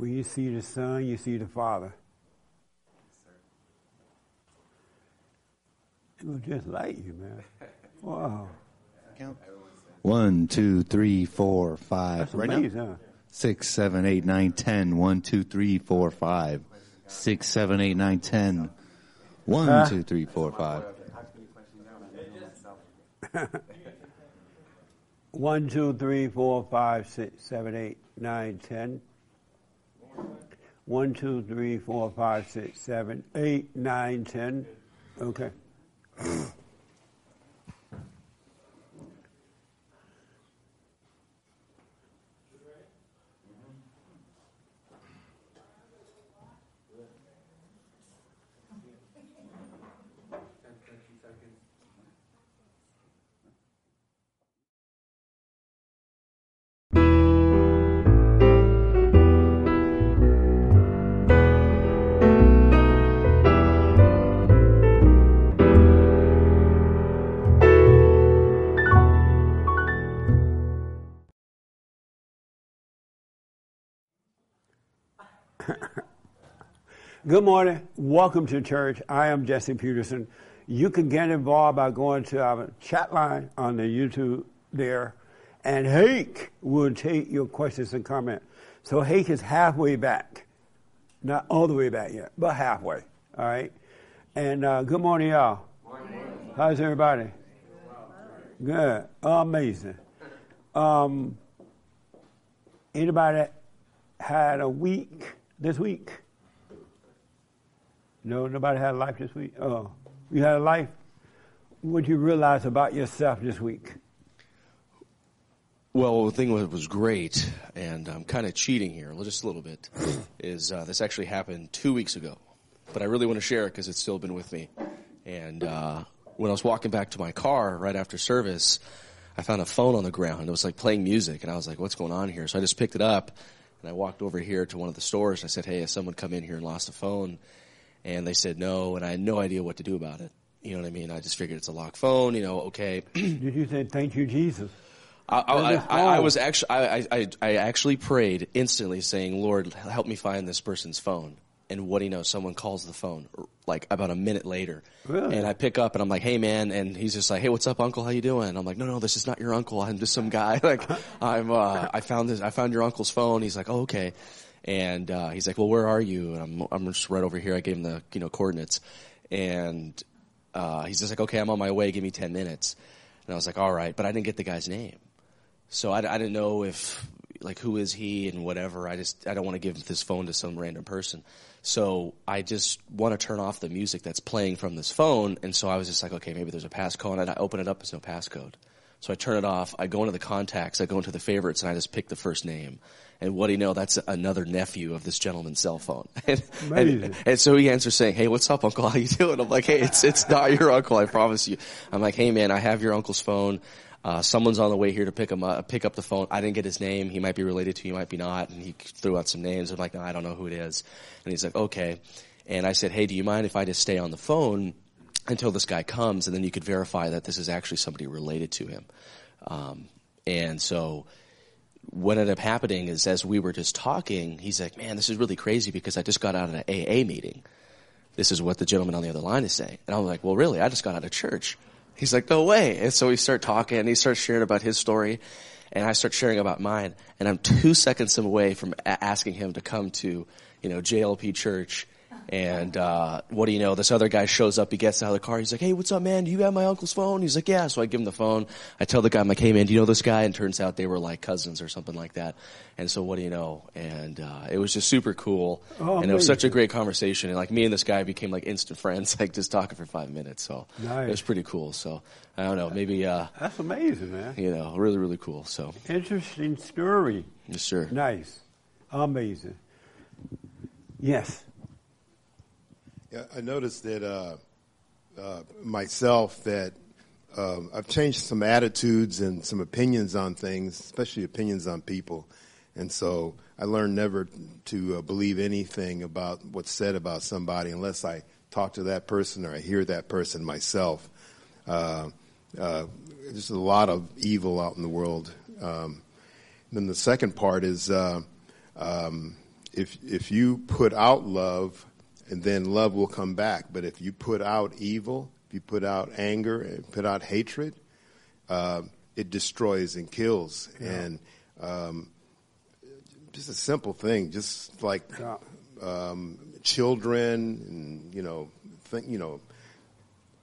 When you see the Son, you see the Father. It was just like you, man. Wow. Count. 1, 2, 3, 4, 5. Right now? 6, 7, 8, 9, 10. 1, 2, 3, 4, 5. 6, 7, 8, 9, 10. 1, 2, 3, 4, 5. 1, 2, 3, 4, 5, 6, 7, 8, 9, 10. 1, 2, 3, 4, 5, 6, 7, 8, 9, 10. Okay. Good morning. Welcome to church. I am Jesse Peterson. You can get involved by going to our chat line on the YouTube there, and Hake will take your questions and comment. So Hake is halfway back, not all the way back yet, but halfway. All right. And good morning, y'all. Morning. How's everybody? Good. Amazing. Anybody had a week this week? No, nobody had life this week? Oh, you had a life? What did you realize about yourself this week? Well, the thing that was great, and I'm kind of cheating here just a little bit, is this actually happened 2 weeks ago. But I really want to share it because it's still been with me. And when I was walking back to my car right after service, I found a phone on the ground. It was like playing music, and I was like, what's going on here? So I just picked it up, and I walked over here to one of the stores, and I said, hey, has someone come in here and lost a phone? And they said no, and I had no idea what to do about it. You know what I mean? I just figured it's a locked phone, you know, okay. Did you say, thank you, Jesus? I actually prayed instantly saying, Lord, help me find this person's phone. And what do you know? Someone calls the phone, like, about a minute later. Really? And I pick up, and I'm like, hey, man. And he's just like, hey, what's up, uncle? How you doing? I'm like, no, this is not your uncle. I'm just some guy. Like, I found your uncle's phone. He's like, oh, okay. And he's like, well, where are you? And I'm just right over here. I gave him the coordinates. And he's just like, okay, I'm on my way. Give me 10 minutes. And I was like, all right. But I didn't get the guy's name. So I didn't know if, like, who is he and whatever. I don't want to give this phone to some random person. So I just want to turn off the music that's playing from this phone. And so I was just like, okay, maybe there's a passcode. And I open it up. There's no passcode. So I turn it off. I go into the contacts. I go into the favorites, and I just pick the first name. And what do you know? That's another nephew of this gentleman's cell phone. And so he answers saying, hey, what's up, uncle? How you doing? I'm like, hey, it's not your uncle, I promise you. I'm like, hey, man, I have your uncle's phone. Someone's on the way here to pick up the phone. I didn't get his name. He might be related to you, might be not. And he threw out some names. I'm like, no, I don't know who it is. And he's like, okay. And I said, hey, do you mind if I just stay on the phone until this guy comes, and then you could verify that this is actually somebody related to him? And so what ended up happening is, as we were just talking, he's like, man, this is really crazy because I just got out of an AA meeting. This is what the gentleman on the other line is saying. And I'm like, well, really? I just got out of church. He's like, no way. And so we start talking, and he starts sharing about his story, and I start sharing about mine. And I'm 2 seconds away from asking him to come to, JLP Church. And what do you know? This other guy shows up. He gets out of the car. He's like, hey, what's up, man? Do you have my uncle's phone? He's like, yeah. So I give him the phone. I tell the guy, I'm like, hey, man, do you know this guy? And turns out they were like cousins or something like that. And so what do you know? And it was just super cool. Oh, and it was such a great conversation. And like, me and this guy became like instant friends, like just talking for 5 minutes. So nice. It was pretty cool. So I don't know, maybe. That's amazing, man. Really, really cool. So interesting story. Yes, sir. Nice. Amazing. Yes. Yeah, I noticed that myself that I've changed some attitudes and some opinions on things, especially opinions on people. And so I learned never to believe anything about what's said about somebody unless I talk to that person or I hear that person myself. There's a lot of evil out in the world. Then the second part is if you put out love, and then love will come back. But if you put out evil, if you put out anger, and put out hatred, it destroys and kills. Yeah. And just a simple thing, just like children, and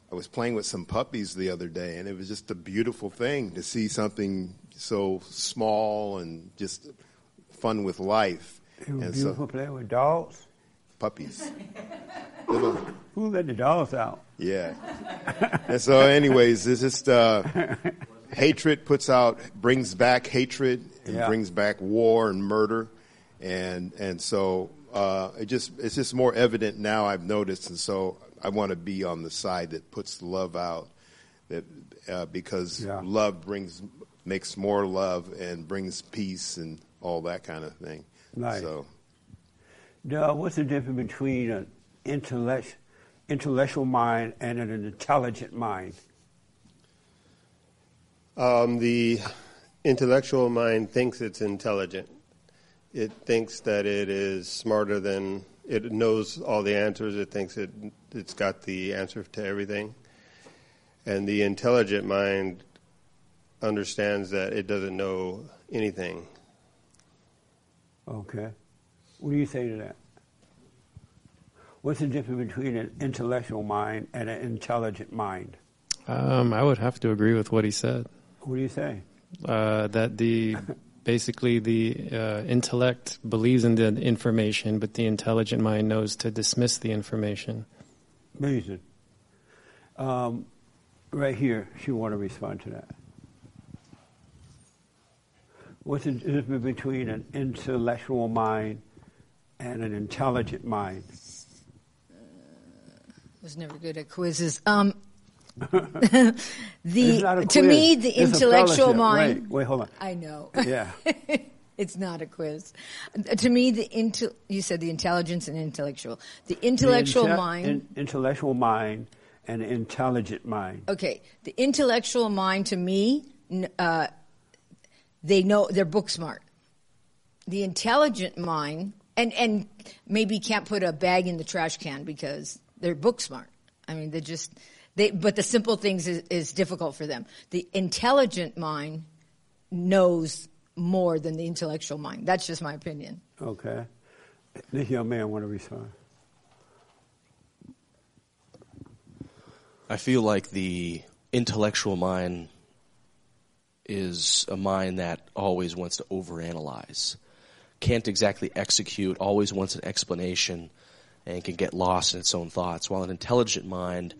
I was playing with some puppies the other day, and it was just a beautiful thing to see something so small and just fun with life. It was beautiful playing with dogs. Puppies. Who let the dogs out? Yeah. And so anyways, it's just hatred brings back hatred and brings back war and murder. And so it's just more evident now, I've noticed. And so I want to be on the side that puts love out, that because love makes more love and brings peace and all that kind of thing. Nice. So, what's the difference between an intellectual mind and an intelligent mind? The intellectual mind thinks it's intelligent. It thinks that it is smarter than, it knows all the answers. It thinks it's got the answer to everything. And the intelligent mind understands that it doesn't know anything. Okay. What do you say to that? What's the difference between an intellectual mind and an intelligent mind? I would have to agree with what he said. What do you say? That the intellect believes in the information, but the intelligent mind knows to dismiss the information. Amazing. Right here, if you want to respond to that. What's the difference between an intellectual mind and an intelligent mind? I was never good at quizzes. It's intellectual mind. Wait, hold on. I know. Yeah. It's not a quiz. To me, you said the intelligence and intellectual. The intellectual mind. Intellectual mind and intelligent mind. Okay. The intellectual mind, to me, they know they're book smart. The intelligent mind. And maybe can't put a bag in the trash can because they're book smart. I mean, but the simple things is difficult for them. The intelligent mind knows more than the intellectual mind. That's just my opinion. Okay. This young man want to respond. I feel like the intellectual mind is a mind that always wants to overanalyze. Can't exactly execute, always wants an explanation, and can get lost in its own thoughts, while an intelligent mind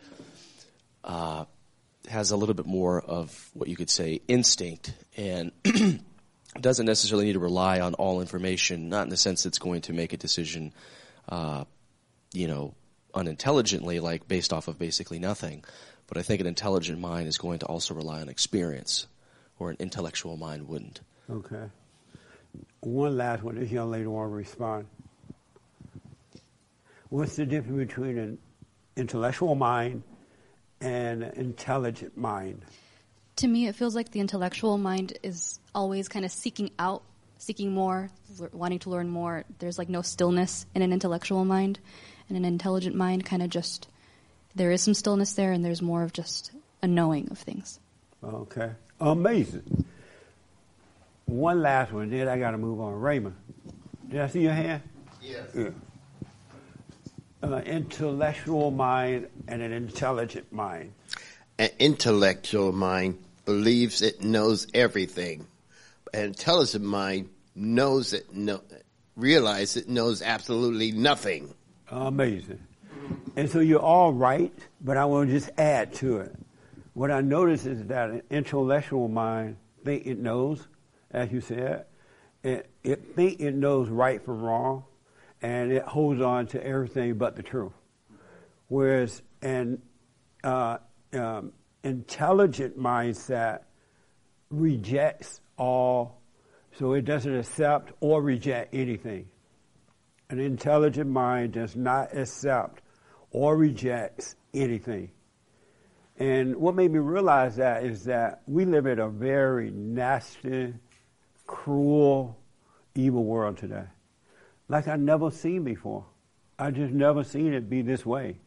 has a little bit more of what you could say instinct and doesn't necessarily need to rely on all information, not in the sense it's going to make a decision, unintelligently, like based off of basically nothing. But I think an intelligent mind is going to also rely on experience, where an intellectual mind wouldn't. Okay. One last one. This young lady want to respond. What's the difference between an intellectual mind and an intelligent mind? To me, it feels like the intellectual mind is always kind of seeking more, wanting to learn more. There's like no stillness in an intellectual mind. And an intelligent mind kind of just, there is some stillness there, and there's more of just a knowing of things. Okay. Amazing. One last one, then I got to move on. Raymond, did I see your hand? Yes. Yeah. Intellectual mind and an intelligent mind. An intellectual mind believes it knows everything. An intelligent mind knows it, realizes it knows absolutely nothing. Amazing. And so you're all right, but I want to just add to it. What I notice is that an intellectual mind thinks it knows, as you said, it thinks it knows right from wrong, and it holds on to everything but the truth. Whereas an intelligent mindset rejects all, so it doesn't accept or reject anything. An intelligent mind does not accept or rejects anything. And what made me realize that is that we live in a very nasty, cruel, evil world today. like I've never seen before. I just never seen it be this way.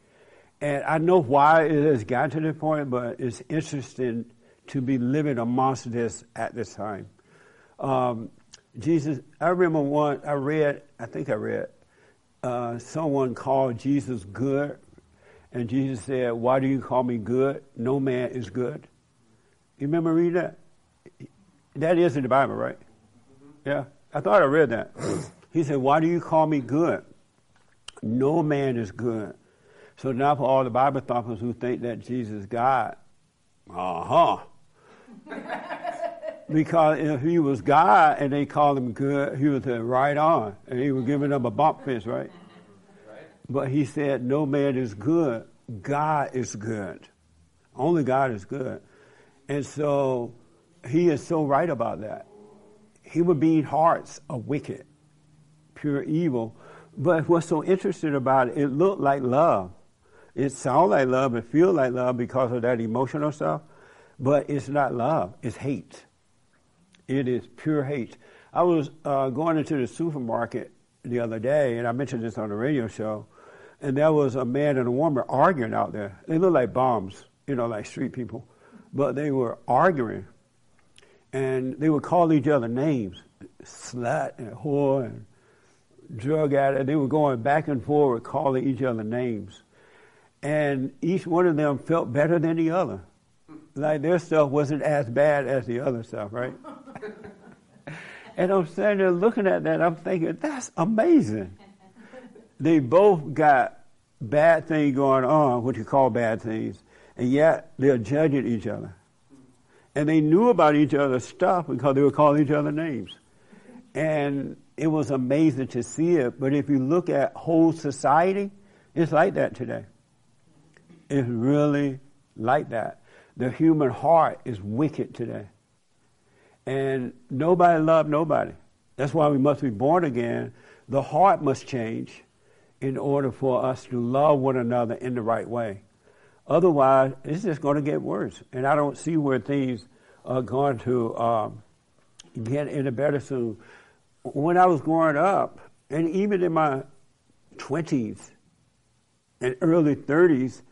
And I know why it has gotten to this point, but it's interesting to be living amongst this at this time. Jesus, I remember one, I read, someone called Jesus good, and Jesus said, "Why do you call me good? No man is good." You remember reading that? That is in the Bible, right? Yeah, I thought I read that. He said, "Why do you call me good? No man is good." So now for all the Bible thumpers who think that Jesus is God, because if he was God and they called him good, he was right on, and he was giving them a bump fist, right? But he said, "No man is good. God is good. Only God is good." And so he is so right about that. He would beat hearts of wicked, pure evil. But what's so interesting about it, it looked like love. It sounded like love and feel like love because of that emotional stuff. But it's not love. It's hate. It is pure hate. I was going into the supermarket the other day, and I mentioned this on the radio show, and there was a man and a woman arguing out there. They looked like bums, you know, like street people. But they were arguing. And they would call each other names, slut and whore and drug addict. They were going back and forth calling each other names. And each one of them felt better than the other. Like their stuff wasn't as bad as the other stuff, right? And I'm standing there looking at that, I'm thinking, that's amazing. They both got bad things going on, what you call bad things, and yet they're judging each other. And they knew about each other's stuff because they would call each other names. And it was amazing to see it. But if you look at whole society, it's like that today. It's really like that. The human heart is wicked today. And nobody loved nobody. That's why we must be born again. The heart must change in order for us to love one another in the right way. Otherwise, it's just going to get worse. And I don't see where things are going to get any better soon. When I was growing up, and even in my 20s and early 30s,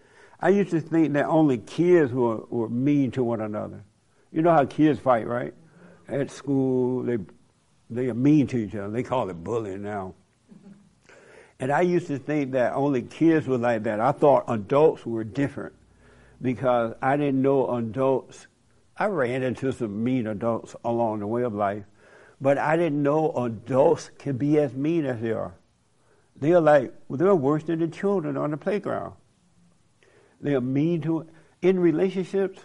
I used to think that only kids were mean to one another. You know how kids fight, right? At school, they are mean to each other. They call it bullying now. And I used to think that only kids were like that. I thought adults were different because I didn't know adults. I ran into some mean adults along the way of life, but I didn't know adults can be as mean as they are. They are like, they're worse than the children on the playground. They are mean to, in relationships,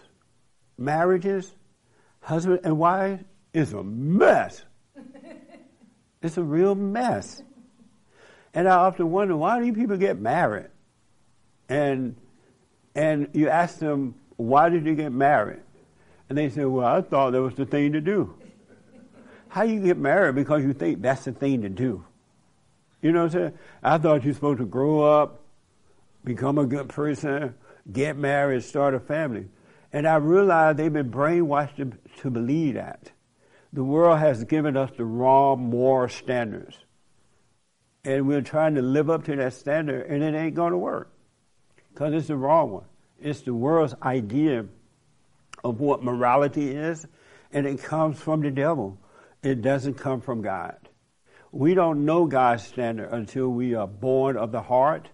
marriages, husband and wife, it's a mess. It's a real mess. And I often wonder, why do people get married? And you ask them, why did you get married? And they say, well, I thought that was the thing to do. How you get married because you think that's the thing to do? You know what I'm saying? I thought you're supposed to grow up, become a good person, get married, start a family. And I realized they've been brainwashed to believe that. The world has given us the wrong moral standards. And we're trying to live up to that standard, and it ain't going to work because it's the wrong one. It's the world's idea of what morality is, and it comes from the devil. It doesn't come from God. We don't know God's standard until we are born of the heart,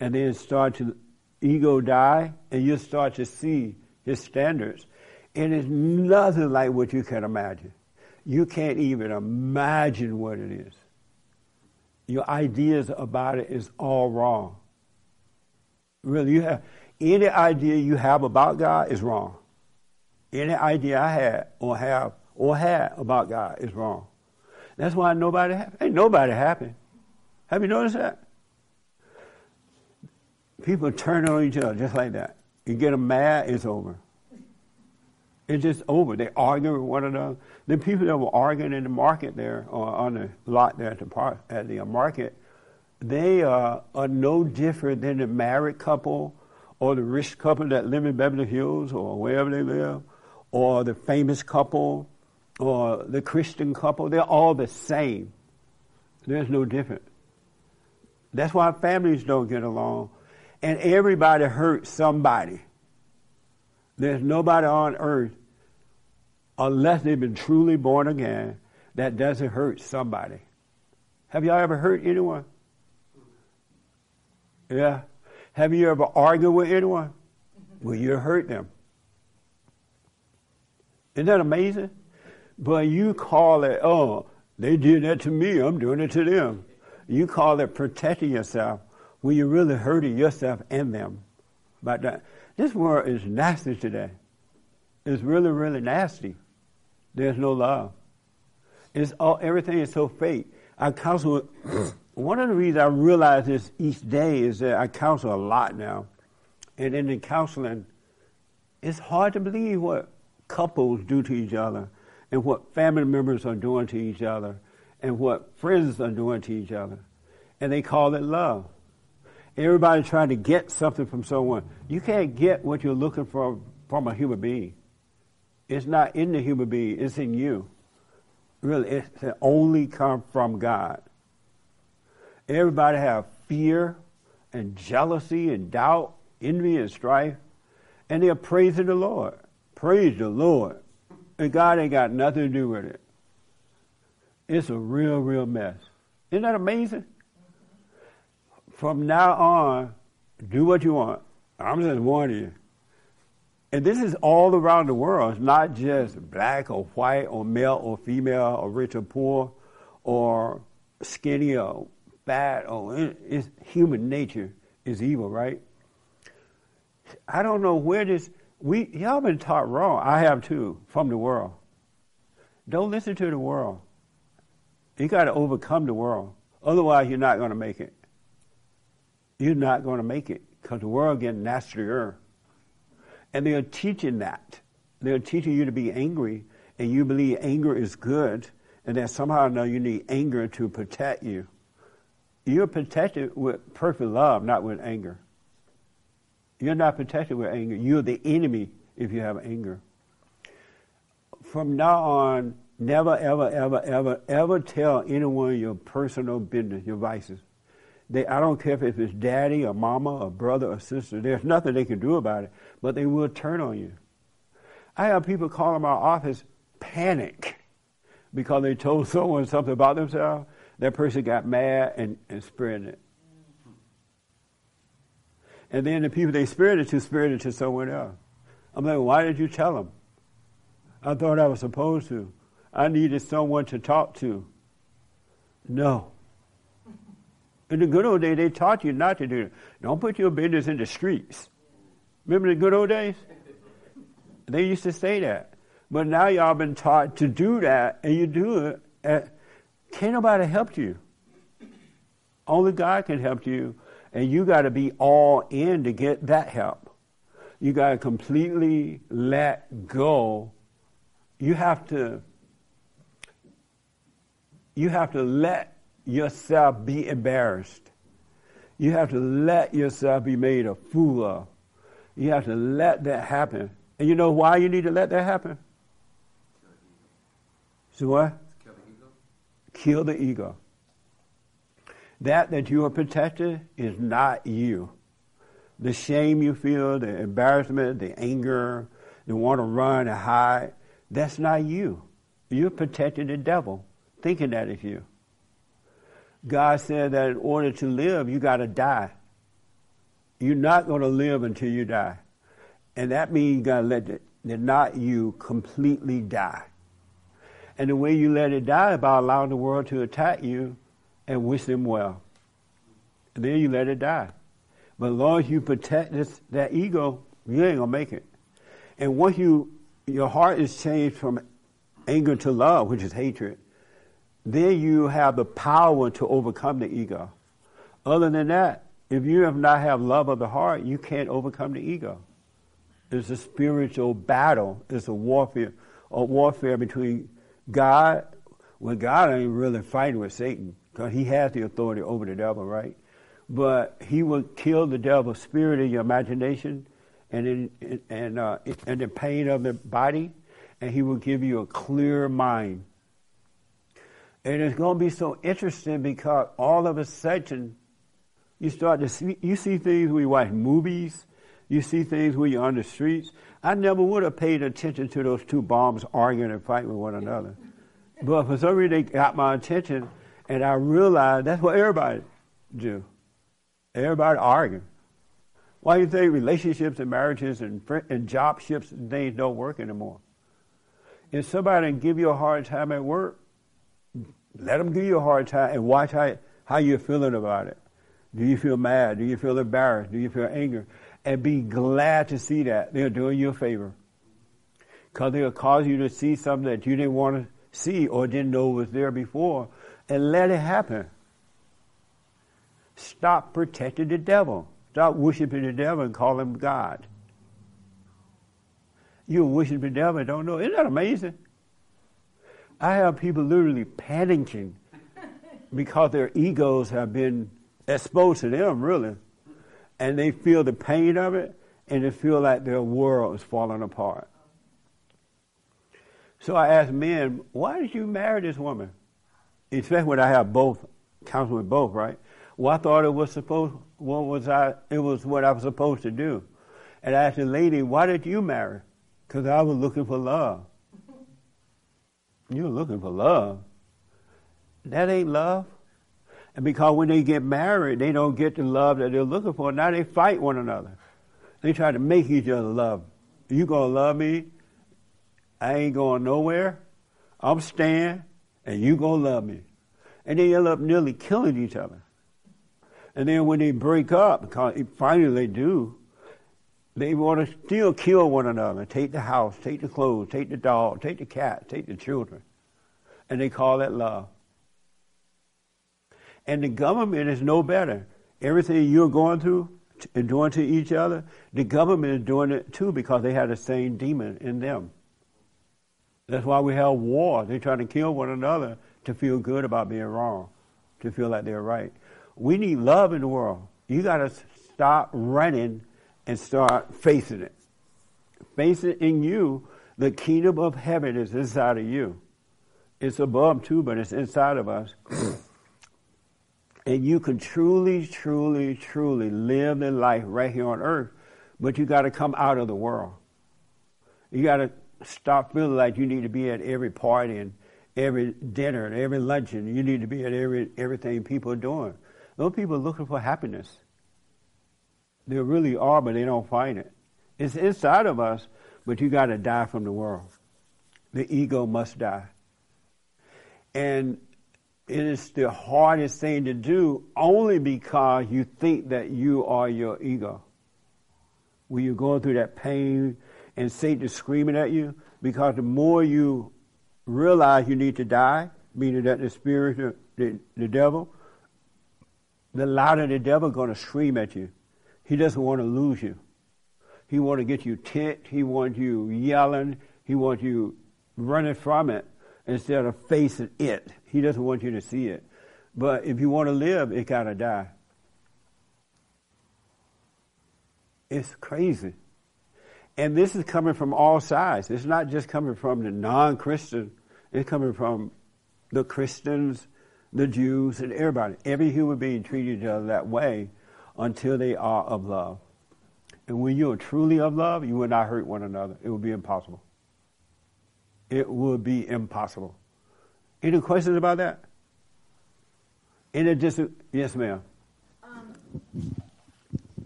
and then start to ego die, and you start to see his standards. And it's nothing like what you can imagine. You can't even imagine what it is. Your ideas about it is all wrong. Really, you have any idea you have about God is wrong. Any idea I had about God is wrong. That's why ain't nobody happy. Have you noticed that? People turn on each other just like that. You get them mad, it's over. It's just over. They argue with one another. The people that were arguing in the market there, or on the lot there at the market, they are no different than the married couple or the rich couple that live in Beverly Hills or wherever they live, or the famous couple or the Christian couple. They're all the same. There's no difference. That's why families don't get along. And everybody hurts somebody. There's nobody on earth, unless they've been truly born again, that doesn't hurt somebody. Have y'all ever hurt anyone? Yeah. Have you ever argued with anyone? Well, you hurt them. Isn't that amazing? But you call it, oh, they did that to me, I'm doing it to them. You call it protecting yourself when you're really hurting yourself and them. But this world is nasty today. It's really, really nasty. There's no love. It's all, everything is so fake. I counsel, one of the reasons I realize this each day is that I counsel a lot now. And in the counseling, it's hard to believe what couples do to each other and what family members are doing to each other and what friends are doing to each other. And they call it love. Everybody's trying to get something from someone. You can't get what you're looking for from a human being. It's not in the human being, it's in you. Really, it can only come from God. Everybody have fear and jealousy and doubt, envy and strife, and they're praising the Lord. Praise the Lord. And God ain't got nothing to do with it. It's a real, real mess. Isn't that amazing? From now on, do what you want. I'm just warning you. And this is all around the world. It's not just black or white or male or female or rich or poor or skinny or fat. Or it's human nature is evil, right? I don't know where this... Y'all been taught wrong. I have too, from the world. Don't listen to the world. You got to overcome the world. Otherwise, you're not going to make it. You're not going to make it because the world getting nastier. And they are teaching that. They are teaching you to be angry, and you believe anger is good, and that somehow or another you need anger to protect you. You're protected with perfect love, not with anger. You're not protected with anger. You're the enemy if you have anger. From now on, never, ever, ever, ever, ever tell anyone your personal business, your vices. I don't care if it's daddy or mama or brother or sister. There's nothing they can do about it, but they will turn on you. I have people calling my office panic because they told someone something about themselves. That person got mad and spread it. And then the people they spirited to someone else. I'm like, why did you tell them? I thought I was supposed to. I needed someone to talk to. No. In the good old days, they taught you not to do it. Don't put your business in the streets. Remember the good old days? They used to say that. But now y'all been taught to do that, and you do it. Can't nobody help you. Only God can help you. And you got to be all in to get that help. You got to completely let go. You have to let yourself be embarrassed. You have to let yourself be made a fool of. You have to let that happen. And you know why you need to let that happen? So what? Kill the ego. Kill the ego. That you are protected is not you. The shame you feel, the embarrassment, the anger, the want to run and hide, that's not you. You're protecting the devil, thinking that is you. God said that in order to live, you got to die. You're not going to live until you die. And that means you got to let the not you completely die. And the way you let it die is by allowing the world to attack you and wish them well. And then you let it die. But as long as you protect that ego, you ain't gonna make it. And once your heart is changed from anger to love, which is hatred, then you have the power to overcome the ego. Other than that, if you have not have love of the heart, you can't overcome the ego. It's a spiritual battle. It's a warfare between God. Well, God ain't really fighting with Satan, because he has the authority over the devil, right? But he will kill the devil's spirit in your imagination and the pain of the body, and he will give you a clear mind. And it's going to be so interesting because all of a sudden, You start to see, you see things when you watch movies. You see things when you're on the streets. I never would have paid attention to those two bombs arguing and fighting with one another. But for some reason, they got my attention, and I realized that's what everybody do. Everybody arguing. Why do you think relationships and marriages and job ships and things don't work anymore? If somebody can give you a hard time at work, let them give you a hard time and watch how you're feeling about it. Do you feel mad? Do you feel embarrassed? Do you feel anger? And be glad to see that. They're doing you a favor. Because they'll cause you to see something that you didn't want to see or didn't know was there before. And let it happen. Stop protecting the devil. Stop worshiping the devil and call him God. You're worshiping the devil and don't know. Isn't that amazing? I have people literally panicking because their egos have been exposed to them, really. And they feel the pain of it, and they feel like their world is falling apart. So I asked men, why did you marry this woman? Especially when I have both, counsel with both, right? Well, I thought it was supposed, it was what I was supposed to do. And I asked the lady, why did you marry? Because I was looking for love. You were looking for love. That ain't love. And because when they get married, they don't get the love that they're looking for. Now they fight one another. They try to make each other love. You going to love me? I ain't going nowhere. I'm staying, and you going to love me. And they end up nearly killing each other. And then when they break up, because finally they do, they want to still kill one another. Take the house, take the clothes, take the dog, take the cat, take the children. And they call that love. And the government is no better. Everything you're going through and doing to each other, the government is doing it too because they have the same demon in them. That's why we have war. They're trying to kill one another to feel good about being wrong, to feel like they're right. We need love in the world. You got to stop running and start facing it. Face it in you. The kingdom of heaven is inside of you. It's above too, but it's inside of us. And you can truly, truly, truly live the life right here on earth, but you got to come out of the world. You got to stop feeling like you need to be at every party and every dinner and every luncheon. You need to be at everything people are doing. Those people are looking for happiness. They really are, but they don't find it. It's inside of us, but you got to die from the world. The ego must die. And it is the hardest thing to do only because you think that you are your ego. When you're going through that pain and Satan's screaming at you, because the more you realize you need to die, meaning that the spirit, the devil, the louder the devil is going to scream at you. He doesn't want to lose you. He wants to get you ticked. He wants you yelling. He wants you running from it instead of facing it. He doesn't want you to see it. But if you want to live, it got to die. It's crazy. And this is coming from all sides. It's not just coming from the non-Christian. It's coming from the Christians, the Jews, and everybody. Every human being treats each other that way until they are of love. And when you are truly of love, you will not hurt one another. It will be impossible. It will be impossible. Any questions about that? Yes, ma'am.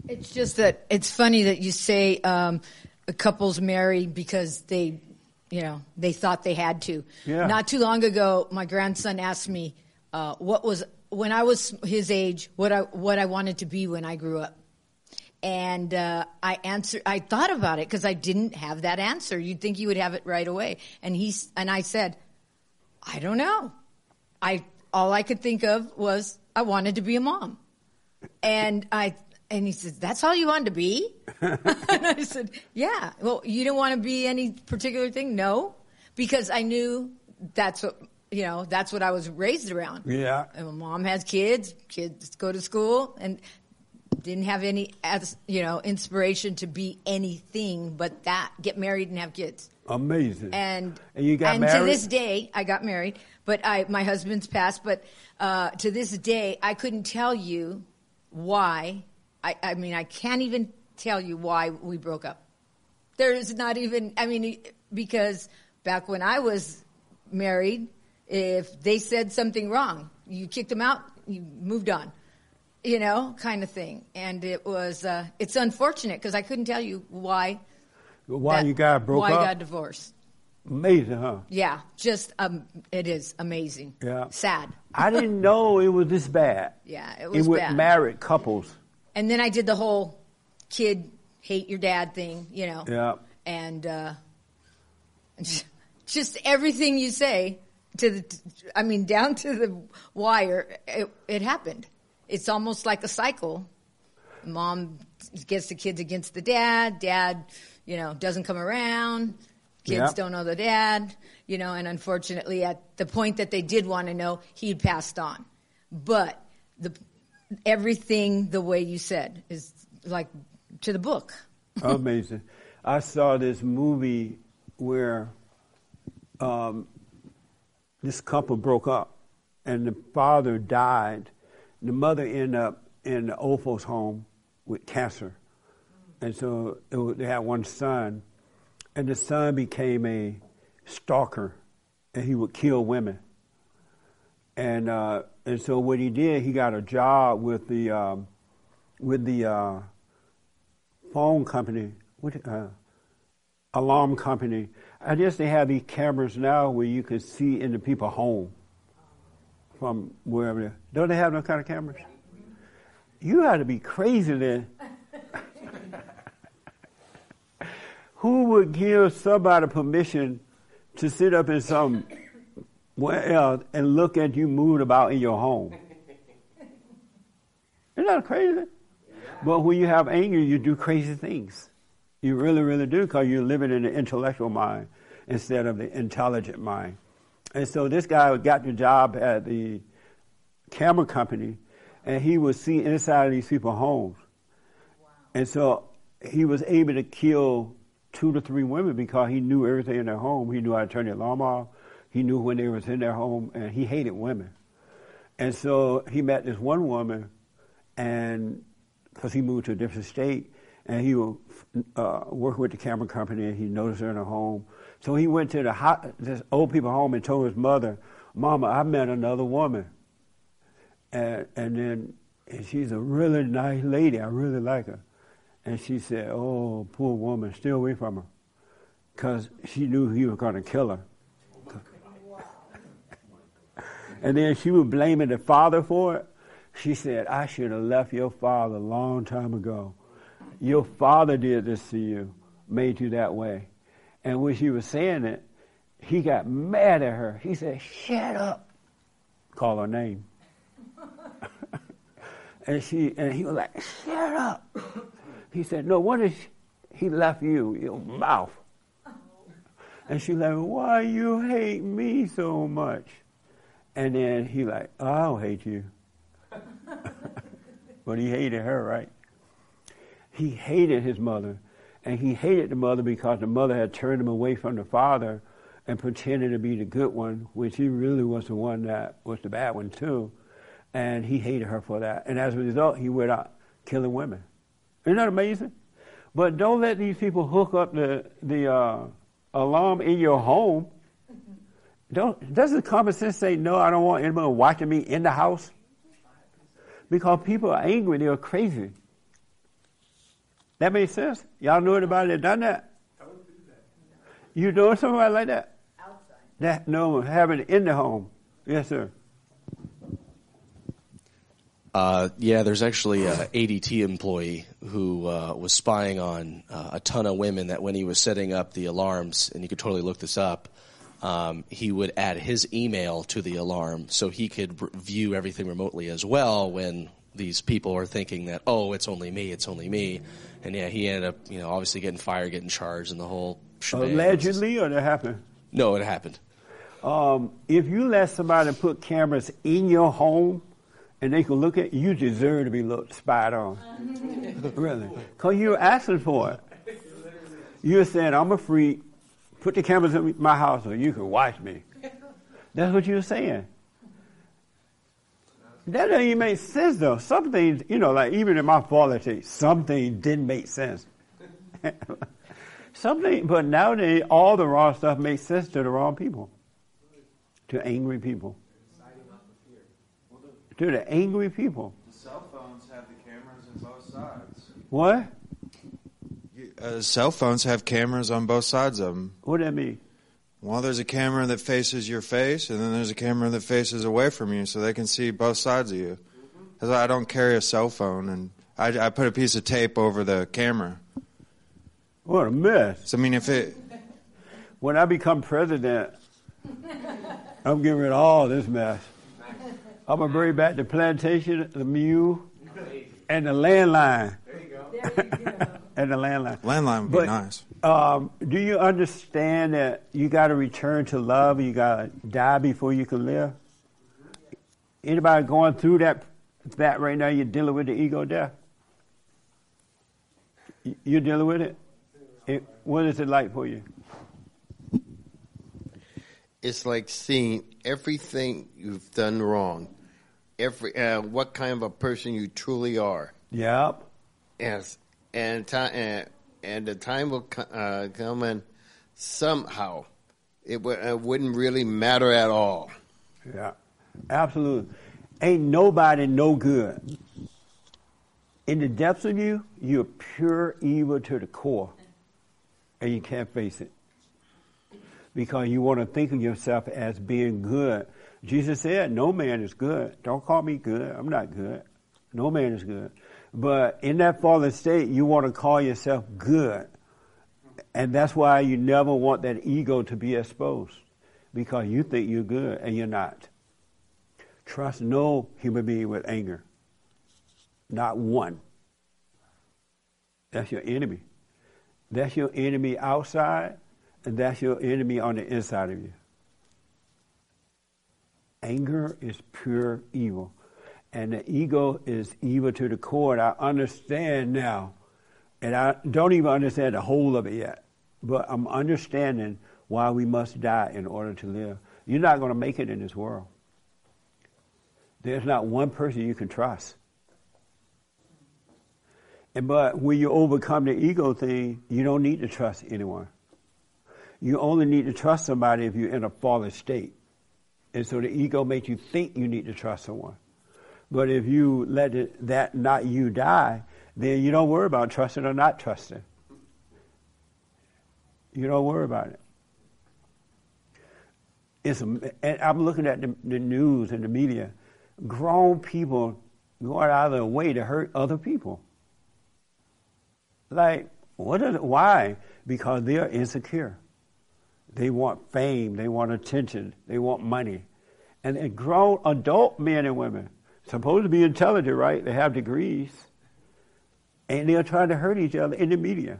It's just that it's funny that you say couples marry because they thought they had to. Yeah. Not too long ago, my grandson asked me when I was his age, what I wanted to be when I grew up. And I thought about it because I didn't have that answer. You'd think you would have it right away. And I said, I don't know. All I could think of was I wanted to be a mom. And he says, that's all you wanted to be? And I said, yeah. Well, you didn't want to be any particular thing? No. Because I knew that's what, that's what I was raised around. Yeah. And my mom has kids go to school, and didn't have any, inspiration to be anything but that, get married and have kids. Amazing. And you got married? And to this day, I got married, but my husband's passed, but to this day, I couldn't tell you why. I mean, I can't even tell you why we broke up. There's not even, I mean, because back when I was married, if they said something wrong, you kicked them out, you moved on, you know, kind of thing. And it was, it's unfortunate because I couldn't tell you why. Why you got broke up? Why I got divorced. Amazing, huh? Yeah, just it is amazing. Yeah. Sad. I didn't know it was this bad. Yeah, it was bad. It was married couples. And then I did the whole kid hate your dad thing, you know. Yeah. And just everything you say to the, I mean, down to the wire, it happened. It's almost like a cycle. Mom gets the kids against the dad. Dad, you know, doesn't come around. Kids don't know the dad, you know, and unfortunately at the point that they did want to know, he'd passed on. But everything the way you said is like to the book. Amazing. I saw this movie where this couple broke up and the father died. The mother ended up in the old folks home with cancer. And so they had one son. And the son became a stalker, and he would kill women. And so what he did, he got a job with the phone company, alarm company. I guess they have these cameras now where you can see in the people home from wherever they're. Don't they have no kind of cameras? You had to be crazy then. Who would give somebody permission to sit up in somewhere else and look at you moving about in your home? Isn't that crazy? Yeah. But when you have anger, you do crazy things. You really, really do, because you're living in the intellectual mind instead of the intelligent mind. And so this guy got the job at the camera company, and he would see inside of these people's homes. Wow. And so he was able to kill 2 to 3 women because he knew everything in their home. He knew how to turn the alarm off. He knew when they was in their home, and he hated women. And so he met this one woman, and because he moved to a different state, and he would work with the camera company, and he noticed her in her home. So he went to this old people home and told his mother, "Mama, I met another woman, and she's a really nice lady. I really like her." And she said, "Oh, poor woman, stay away from her," because she knew he was going to kill her. And then she was blaming the father for it. She said, "I should have left your father a long time ago. Your father did this to you, made you that way." And when she was saying it, he got mad at her. He said, "Shut up," call her name. And he was like, "Shut up." He said, "No, what is he left you, your mouth?" And she like, "Why you hate me so much?" And then he like, "Oh, I don't hate you." But he hated her, right? He hated his mother. And he hated the mother because the mother had turned him away from the father and pretended to be the good one, which he really was the one that was the bad one too. And he hated her for that. And as a result, he went out killing women. Isn't that amazing? But don't let these people hook up the alarm in your home. Doesn't common sense say, "No, I don't want anyone watching me in the house"? Because people are angry, they are crazy. That makes sense? Y'all know anybody that done that? Don't do that. You know somebody like that? Outside. That, no, having it in the home. Yes, sir. Yeah, there's actually an ADT employee who was spying on a ton of women that when he was setting up the alarms, and you could totally look this up, he would add his email to the alarm so he could view everything remotely as well when these people are thinking that, "Oh, it's only me. And, yeah, he ended up, you know, obviously getting fired, getting charged, and the whole shebang. Allegedly, or that happened? No, it happened. If you let somebody put cameras in your home, and they can look at you, deserve to be spied on. Really. Because you're asking for it. You're saying, "I'm a freak. Put the cameras in my house so you can watch me." That's what you're saying. That doesn't even make sense, though. Some things, like even in my politics, some things didn't make sense. But nowadays, all the wrong stuff makes sense to the wrong people, to angry people, to the angry people. The cell phones have the cameras on both sides. What? Cell phones have cameras on both sides of them. What does that mean? Well, there's a camera that faces your face, and then there's a camera that faces away from you, so they can see both sides of you. Because I don't carry a cell phone, and I put a piece of tape over the camera. What a mess. So, when I become president, I'm getting rid of all this mess. I'm going to bring back the plantation, the mule, and the landline. There you go. And the landline. Landline would be nice. Do you understand that you got to return to love? You got to die before you can live? Anybody going through that right now, you're dealing with the ego death? You're dealing with it? What is it like for you? It's like seeing everything you've done wrong, what kind of a person you truly are. Yep. Yes. And the time will come, and somehow it wouldn't really matter at all. Yeah, absolutely. Ain't nobody no good. In the depths of you, you're pure evil to the core, and you can't face it because you want to think of yourself as being good. Jesus said, "No man is good. Don't call me good. I'm not good. No man is good." But in that fallen state, you want to call yourself good. And that's why you never want that ego to be exposed, because you think you're good and you're not. Trust no human being with anger. Not one. That's your enemy. That's your enemy outside, and that's your enemy on the inside of you. Anger is pure evil. And the ego is evil to the core. And I understand now, and I don't even understand the whole of it yet, but I'm understanding why we must die in order to live. You're not going to make it in this world. There's not one person you can trust. But when you overcome the ego thing, you don't need to trust anyone. You only need to trust somebody if you're in a fallen state. And so the ego makes you think you need to trust someone. But if you let that not you die, then you don't worry about trusting or not trusting. You don't worry about it. And I'm looking at the news and the media. Grown people going out of their way to hurt other people. Like, why? Because they are insecure. They want fame. They want attention. They want money. And grown adult men and women, supposed to be intelligent, right? They have degrees. And they're trying to hurt each other in the media.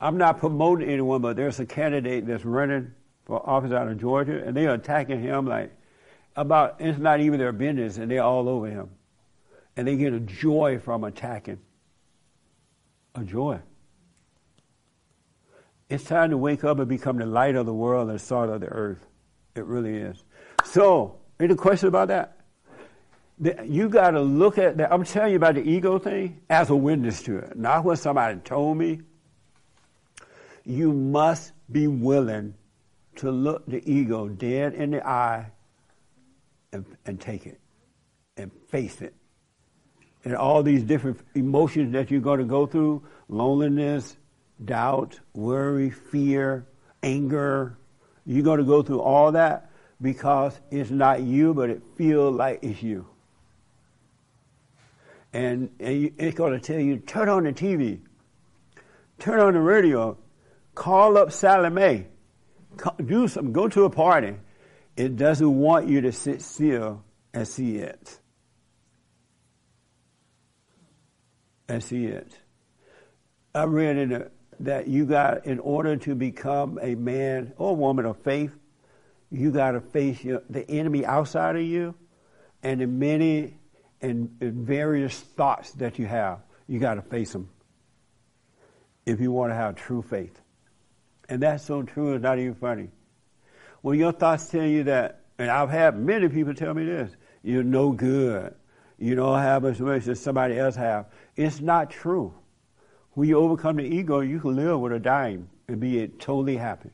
I'm not promoting anyone, but there's a candidate that's running for office out of Georgia, and they are attacking him it's not even their business, and they're all over him. And they get a joy from attacking. A joy. It's time to wake up and become the light of the world and salt of the earth. It really is. So, any question about that? You got to look at that. I'm telling you about the ego thing as a witness to it, not what somebody told me. You must be willing to look the ego dead in the eye and take it and face it. And all these different emotions that you're going to go through, loneliness, doubt, worry, fear, anger, you're going to go through all that. Because it's not you, but it feels like it's you. And it's going to tell you, turn on the TV. Turn on the radio. Call up Sally Mae. Do something. Go to a party. It doesn't want you to sit still and see it. I read that you got, in order to become a man or woman of faith, you got to face the enemy outside of you and the many and various thoughts that you have. You got to face them if you want to have true faith. And that's so true, it's not even funny. When your thoughts tell you that And I've had many people tell me this, you're no good. You don't have as much as somebody else have. It's not true. When you overcome the ego, you can live with a dime and be totally happy.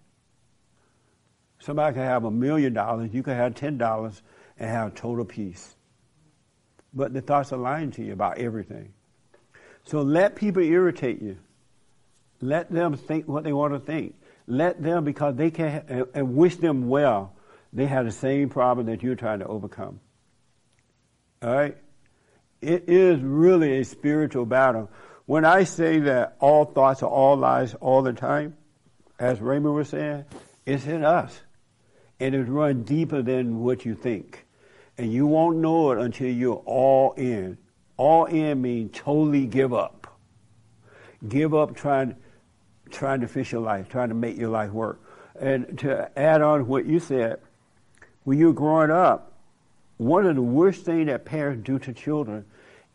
Somebody can have $1 million, you can have $10 and have total peace. But the thoughts are lying to you about everything. So let people irritate you. Let them think what they want to think. Let them, because they can, and wish them well, they have the same problem that you're trying to overcome. All right? It is really a spiritual battle. When I say that all thoughts are all lies all the time, as Raymond was saying, it's in us. And it's run deeper than what you think. And you won't know it until you're all in. All in means totally give up. Give up trying to fix your life, trying to make your life work. And to add on what you said, when you're growing up, one of the worst things that parents do to children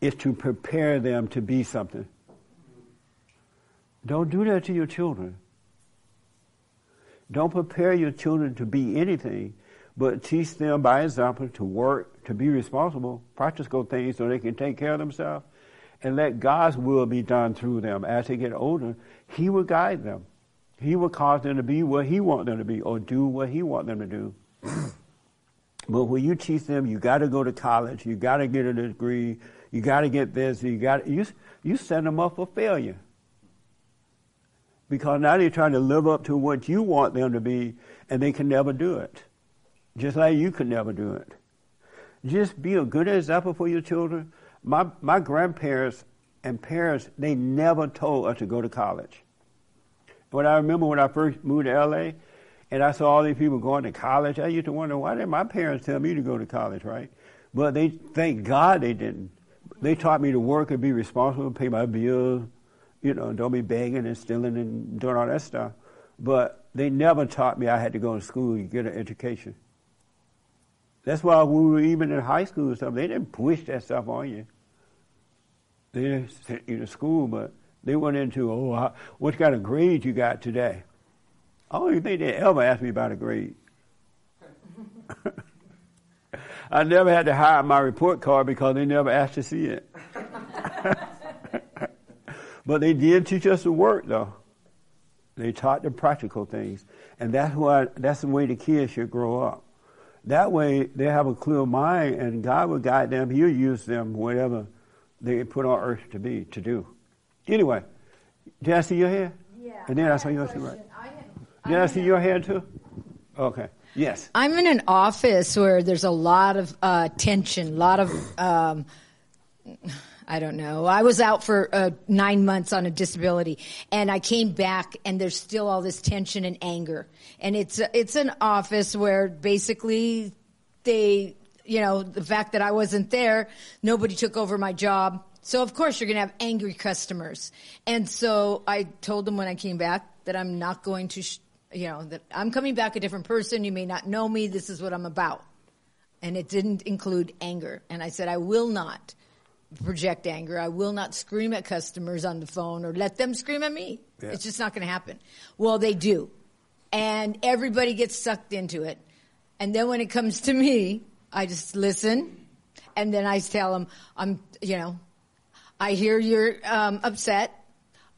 is to prepare them to be something. Don't do that to your children. Don't prepare your children to be anything, but teach them by example to work, to be responsible, practical things so they can take care of themselves, and let God's will be done through them. As they get older, He will guide them. He will cause them to be what He wants them to be or do what He wants them to do. But when you teach them, you got to go to college, you got to get a degree, you got to get this, you set them up for failure. Because now they're trying to live up to what you want them to be, and they can never do it. Just like you could never do it. Just be a good example for your children. My grandparents and parents, they never told us to go to college. But I remember when I first moved to L.A., and I saw all these people going to college, I used to wonder, why didn't my parents tell me to go to college, right? But they, thank God they didn't. They taught me to work and be responsible, pay my bills, don't be begging and stealing and doing all that stuff. But they never taught me I had to go to school and get an education. That's why when we were even in high school or something, they didn't push that stuff on you. They didn't send you to school, but they went into, what kind of grade you got today? I don't even think they ever asked me about a grade. I never had to hide my report card because they never asked to see it. But they did teach us to work, though. They taught the practical things. And that's the way the kids should grow up. That way, they have a clear mind, and God will guide them. He'll use them, whatever they put on earth to do. Anyway, did I see your hair? Yeah. And then I saw yours, right? Did I see your hair, too? Okay. Yes. I'm in an office where there's a lot of tension, a lot of... I don't know. I was out for 9 months on a disability, and I came back, and there's still all this tension and anger. And it's an office where basically they, the fact that I wasn't there, nobody took over my job. So, of course, you're going to have angry customers. And so I told them when I came back that I'm not going to, that I'm coming back a different person. You may not know me. This is what I'm about. And it didn't include anger. And I said, I will not project anger. I will not scream at customers on the phone or let them scream at me. Yeah. It's just not going to happen. Well, they do. And everybody gets sucked into it. And then when it comes to me, I just listen. And then I tell them, I hear you're upset.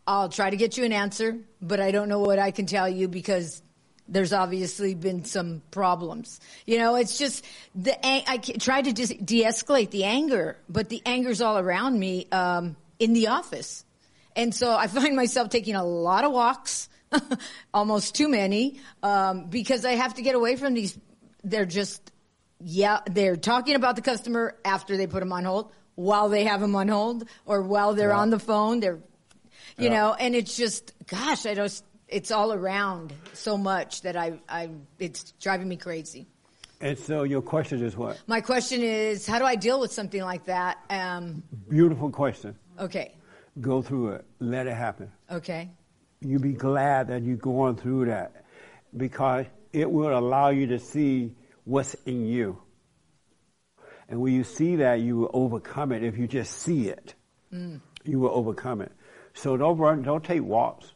I'll try to get you an answer, but I don't know what I can tell you because there's obviously been some problems. It's just I tried to de-escalate the anger, but the anger's all around me in the office. And so I find myself taking a lot of walks, almost too many, because I have to get away from these. They're talking about the customer after they put them on hold, while they have them on hold, or while they're on the phone. They're, and it's just, gosh, I don't. It's all around so much that it's driving me crazy. And so your question is what? My question is, how do I deal with something like that? Beautiful question. Okay. Go through it. Let it happen. Okay. You be glad that you're going through that because it will allow you to see what's in you. And when you see that, you will overcome it. If you just see it, you will overcome it. So don't run. Don't take walks.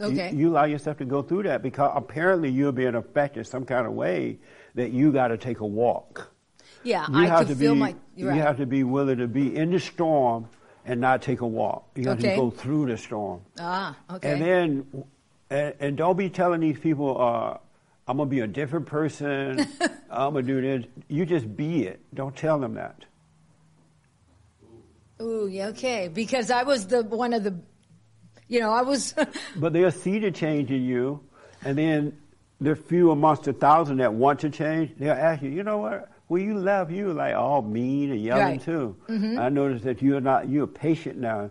Okay. You allow yourself to go through that because apparently you're being affected some kind of way that you got to take a walk. Yeah, you I can feel my... Right. You have to be willing to be in the storm and not take a walk. You have to go through the storm. Ah, okay. And then, and don't be telling these people, I'm going to be a different person. I'm going to do this. You just be it. Don't tell them that. Ooh, yeah, okay. Because I was the one of the, you know, I was... But they'll see the change in you, and then the few amongst the thousand that want to change, they'll ask you, you know what? When you left, you were like all mean and yelling too. Mm-hmm. I noticed that you're patient now.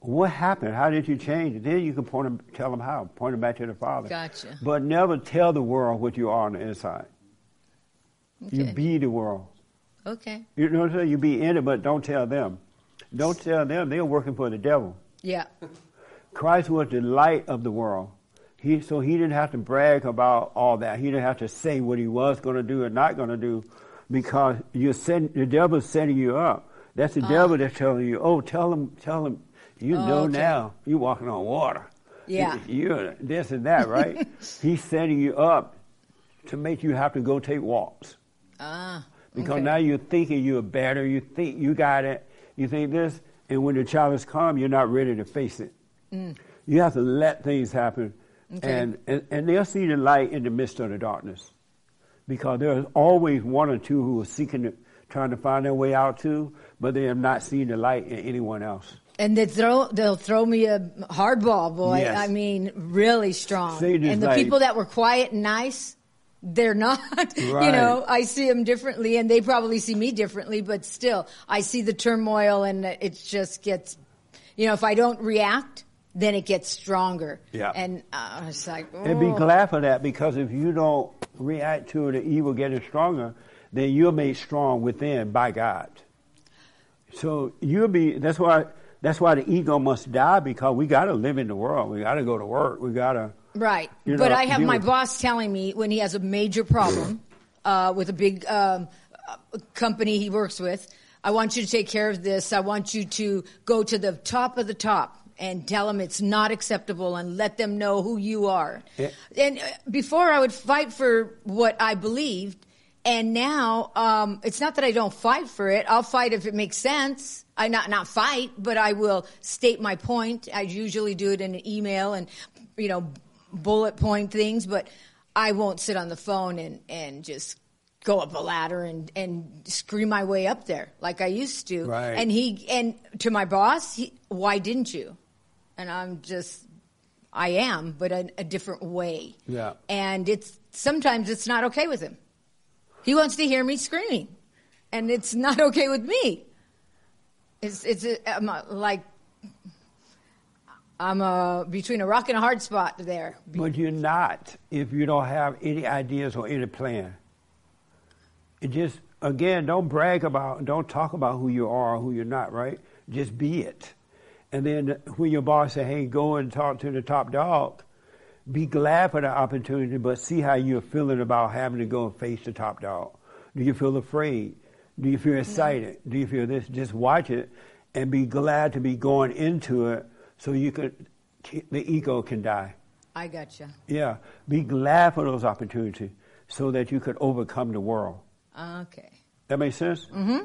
What happened? How did you change? And then you can tell them how. Point them back to the Father. Gotcha. But never tell the world what you are on the inside. Okay. You be the world. Okay. You know what I'm saying? You be in it, but don't tell them. Don't tell them. They're working for the devil. Yeah. Christ was the light of the world. So he didn't have to brag about all that. He didn't have to say what he was going to do and not going to do, because the devil's setting you up. That's the devil that's telling you, tell him, now, you're walking on water. Yeah. You're this and that, right? He's setting you up to make you have to go take walks. Because now you're thinking you're better. You think you got it. You think this. And when the challenge comes, you're not ready to face it. Mm. You have to let things happen. Okay. And they'll see the light in the midst of the darkness, because there's always one or two who are trying to find their way out too, but they have not seen the light in anyone else. And they'll throw me a hardball, boy. Yes. I mean, really strong. And the people that were quiet and nice, they're not. Right. You know, I see them differently, and they probably see me differently, but still, I see the turmoil, and it just gets, you know, if I don't react, then it gets stronger. Yeah. And it's like, oh. And be glad for that, because if you don't react to the evil getting stronger, then you're made strong within by God. So that's why the ego must die, because we got to live in the world. We got to go to work. We got to. Right. You know, but I have my boss telling me when he has a major problem with a big company he works with, I want you to take care of this. I want you to go to the top of the top and tell them it's not acceptable and let them know who you are. Yeah. And before I would fight for what I believed, and now it's not that I don't fight for it. I'll fight if it makes sense. I not fight, but I will state my point. I usually do it in an email and, you know, bullet point things, but I won't sit on the phone and just go up a ladder and scream my way up there like I used to. Right. And to my boss, why didn't you? And I'm just, I am, but in a different way. Yeah. And sometimes it's not okay with him. He wants to hear me screaming, and it's not okay with me. I'm between a rock and a hard spot there. But you're not if you don't have any ideas or any plan. It just, again, don't talk about who you are or who you're not, right? Just be it. And then when your boss says, hey, go and talk to the top dog, be glad for the opportunity, but see how you're feeling about having to go and face the top dog. Do you feel afraid? Do you feel excited? Do you feel this? Just watch it and be glad to be going into it, so the ego can die. I gotcha. Yeah. Be glad for those opportunities so that you could overcome the world. Okay. That makes sense? Mm-hmm.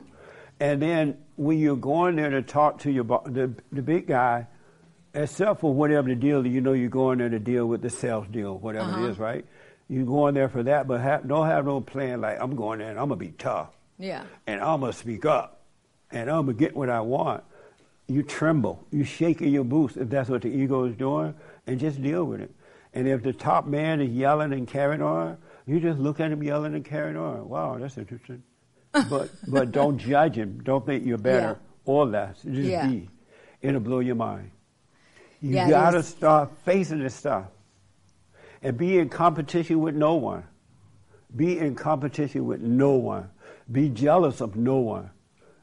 And then when you're going there to talk to your the big guy, except for whatever the deal, you know you're going there to deal with the sales deal, whatever it is, right? You're going there for that, but don't have no plan like, I'm going there and I'm going to be tough. Yeah. And I'm going to speak up. And I'm going to get what I want. You tremble. You shake in your boots if that's what the ego is doing, and just deal with it. And if the top man is yelling and carrying on, you just look at him yelling and carrying on. Wow, that's interesting. But don't judge him. Don't think you're better or less. Just be. It'll blow your mind. You got to start facing this stuff. And be in competition with no one. Be in competition with no one. Be jealous of no one.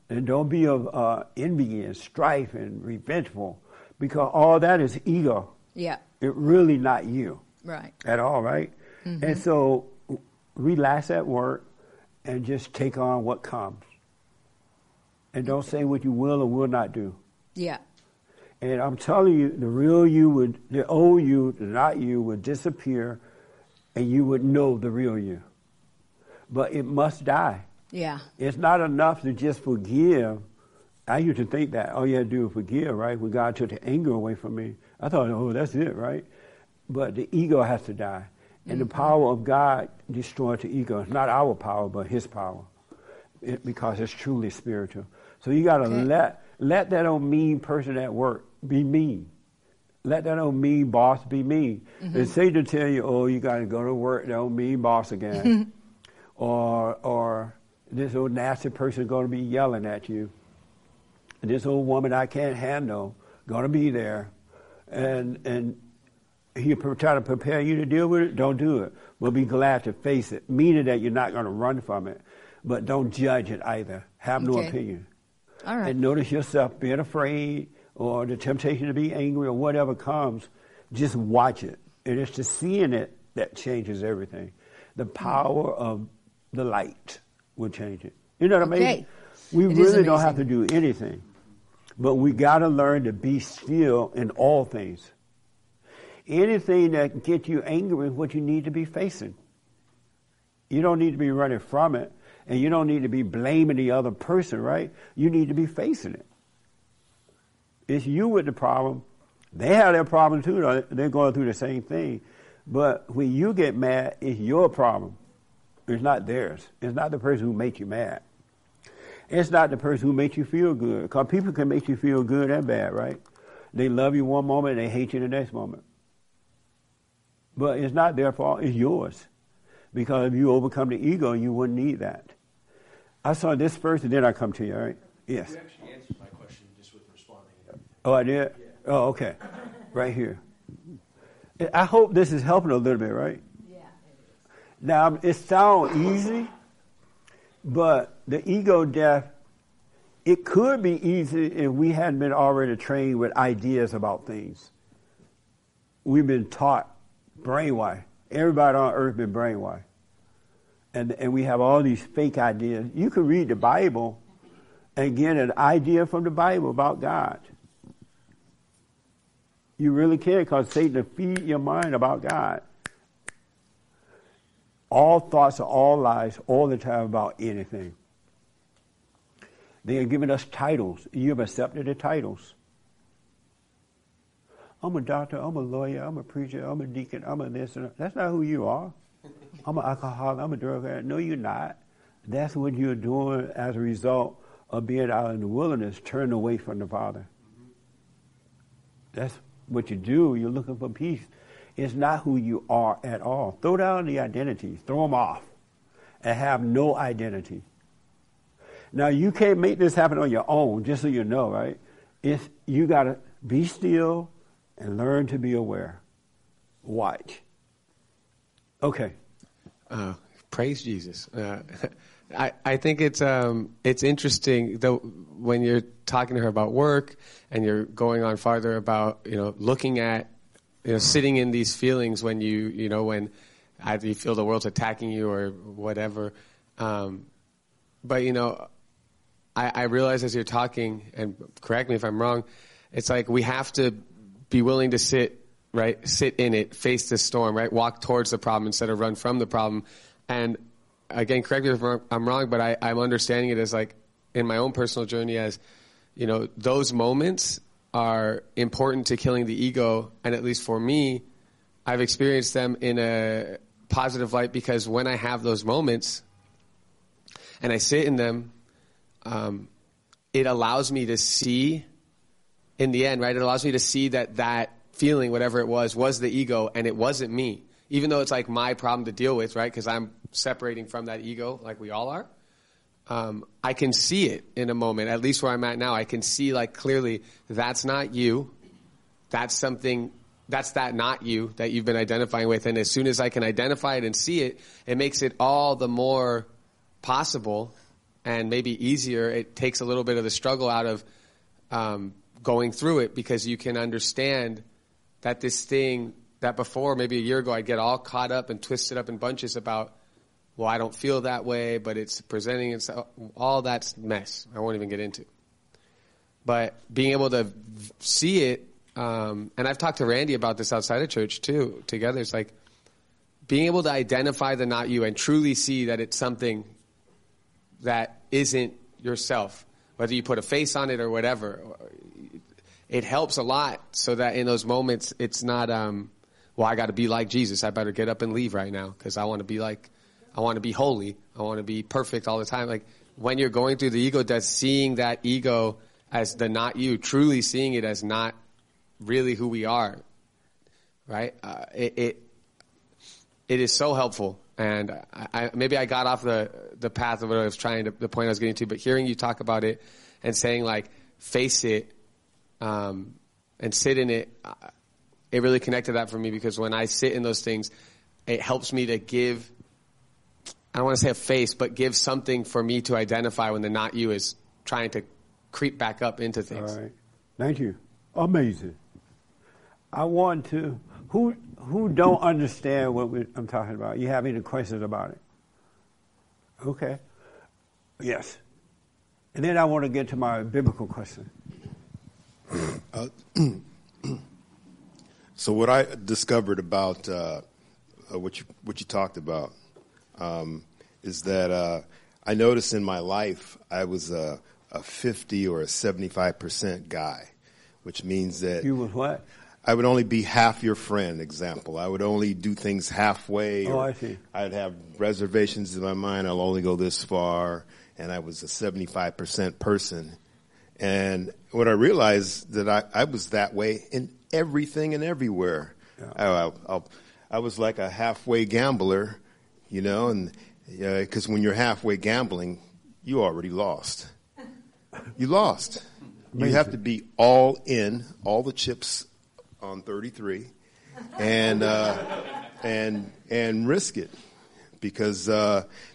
And don't be of envy and strife and revengeful. Because all that is ego. Yeah. It's really not you. Right. At all, right? Mm-hmm. And so relax at work and just take on what comes. And don't say what you will or will not do. Yeah. And I'm telling you, the real you the old you, the not you would disappear, and you would know the real you. but it must die. Yeah. It's not enough to just forgive. I used to think that all you had to do was forgive, right? When God took the anger away from me, I thought, oh, that's it, right? But the ego has to die. And the power of God destroys the ego. It's not our power, but His power, because it's truly spiritual. So you got to let that old mean person at work be mean. Let that old mean boss be mean. Mm-hmm. And Satan tell you, oh, you got to go to work, that old mean boss again. or this old nasty person going to be yelling at you. And this old woman I can't handle going to be there. And he try to prepare you to deal with it, don't do it. But be glad to face it, meaning that you're not going to run from it. But don't judge it either. Have no opinion. All right. And notice yourself being afraid or the temptation to be angry or whatever comes. Just watch it. And it's the seeing it that changes everything. The power of the light will change it. You know what I mean? We really don't have to do anything. But we got to learn to be still in all things. Anything that gets you angry is what you need to be facing. You don't need to be running from it. And you don't need to be blaming the other person, right? You need to be facing it. It's you with the problem. They have their problem too, though. They're going through the same thing. But when you get mad, it's your problem. It's not theirs. It's not the person who makes you mad. It's not the person who makes you feel good. Because people can make you feel good and bad, right? They love you one moment and they hate you the next moment. But it's not their fault. It's yours. Because if you overcome the ego, you wouldn't need that. I saw this first, and then I come to you, all right? Yes. You actually answered my question just with responding. Oh, I did? Yeah. Oh, okay. Right here. I hope this is helping a little bit, right? Yeah, it is. Now, it sounds easy, but the ego death, it could be easy if we hadn't been already trained with ideas about things. We've been taught, brainwashed. Everybody on earth been brainwashed. And we have all these fake ideas. You can read the Bible and get an idea from the Bible about God. You really can, because Satan will feed your mind about God. All thoughts are all lies all the time about anything. They are giving us titles. You've accepted the titles. I'm a doctor, I'm a lawyer, I'm a preacher, I'm a deacon, I'm a this and that. That's not who you are. I'm an alcoholic, I'm a drug addict. No, you're not. That's what you're doing as a result of being out in the wilderness, turned away from the Father. That's what you do. You're looking for peace. It's not who you are at all. Throw down the identities. Throw them off. And have no identity. Now, you can't make this happen on your own, just so you know, right? You got to be still, and learn to be aware. Watch. Okay. Praise Jesus. I think it's interesting though when you're talking to her about work and you're going on farther about looking at sitting in these feelings when when either you feel the world's attacking you or whatever. But I realize as you're talking, and correct me if I'm wrong, it's like we have to be willing to sit in it, face the storm, right? Walk towards the problem instead of run from the problem. And again, correct me if I'm wrong, but I'm understanding it as like in my own personal journey as, those moments are important to killing the ego. And at least for me, I've experienced them in a positive light because when I have those moments and I sit in them, it allows me to see in the end, right? It allows me to see that feeling, whatever it was the ego, and it wasn't me. Even though it's like my problem to deal with, right? Because I'm separating from that ego, like we all are. I can see it in a moment, at least where I'm at now. I can see like clearly that's not you. That's something, that's that not you that you've been identifying with. And as soon as I can identify it and see it, it makes it all the more possible and maybe easier. It takes a little bit of the struggle out of, going through it because you can understand that this thing that before maybe a year ago I'd get all caught up and twisted up in bunches about, well, I don't feel that way, but it's presenting itself. All that's mess I won't even get into. But being able to see it, and I've talked to Randy about this outside of church too, together. It's like being able to identify the not you and truly see that it's something that isn't yourself, whether you put a face on it or whatever, it helps a lot so that in those moments it's not, well, I got to be like Jesus. I better get up and leave right now because I want to be like, I want to be holy. I want to be perfect all the time. Like when you're going through the ego death, seeing that ego as the not you, truly seeing it as not really who we are, right? It is so helpful. And maybe I got off the path of what I was trying to, the point I was getting to, but hearing you talk about it and saying like, face it, and sit in it, it really connected that for me because when I sit in those things, it helps me to give, I don't want to say a face, but give something for me to identify when the not you is trying to creep back up into things. All right. Thank you. Amazing. I want to, who don't understand what I'm talking about? You have any questions about it? Okay. Yes. And then I want to get to my biblical question. So what I discovered about what you talked about is that I noticed in my life I was a 50 or a 75% guy, which means that you were what? I would only be half your friend, example. I would only do things halfway. Oh, I see. I'd have reservations in my mind. I'll only go this far. And I was a 75% person. And what I realized that I was that way in everything and everywhere. Yeah. I was like a halfway gambler, you know, and because when you're halfway gambling, you already lost. You lost. Amazing. You have to be all in, all the chips on 33, and risk it, because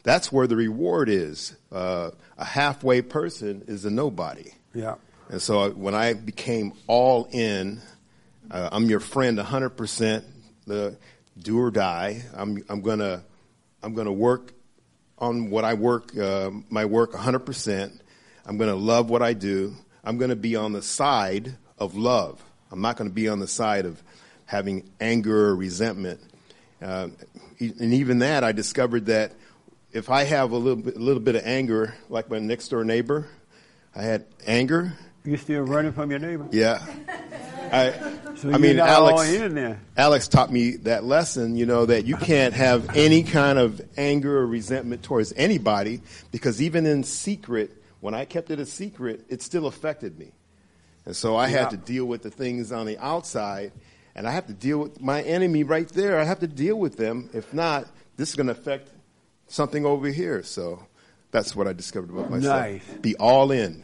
that's where the reward is. A halfway person is a nobody. Yeah. And so when I became all in, I'm your friend 100%, the do or die. I'm gonna work on what I work, my work 100%. I'm gonna love what I do. I'm gonna be on the side of love. I'm not going to be on the side of having anger or resentment. And even that, I discovered that if I have a little bit of anger, like my next door neighbor, I had anger. You're still running from your neighbor? Yeah. Alex taught me that lesson, you know, that you can't have any kind of anger or resentment towards anybody, because even in secret, when I kept it a secret, it still affected me. And so I had to deal with the things on the outside, and I have to deal with my enemy right there. I have to deal with them. If not, this is going to affect something over here. So that's what I discovered about myself. Nice. Be all in,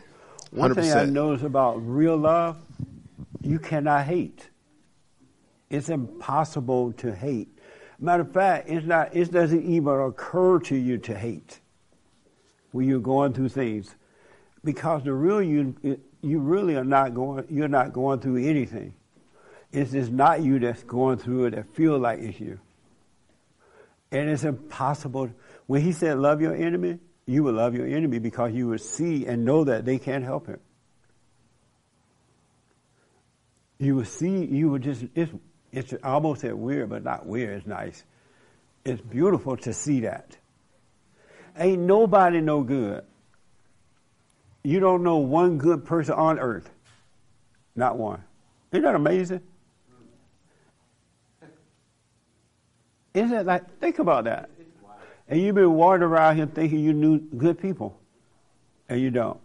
100%. One thing I noticed about real love, you cannot hate. It's impossible to hate. Matter of fact, it doesn't even occur to you to hate when you're going through things, because the real you... You really are not going. You're not going through anything. It's just not you that's going through it that feel like it's you. And it's impossible. When he said, "Love your enemy," you will love your enemy because you will see and know that they can't help it. You will see. You will just. It's almost that weird, but not weird. It's nice. It's beautiful to see that. Ain't nobody no good. You don't know one good person on earth. Not one. Isn't that amazing? Isn't that like, think about that. And you've been walking around here thinking you knew good people. And you don't.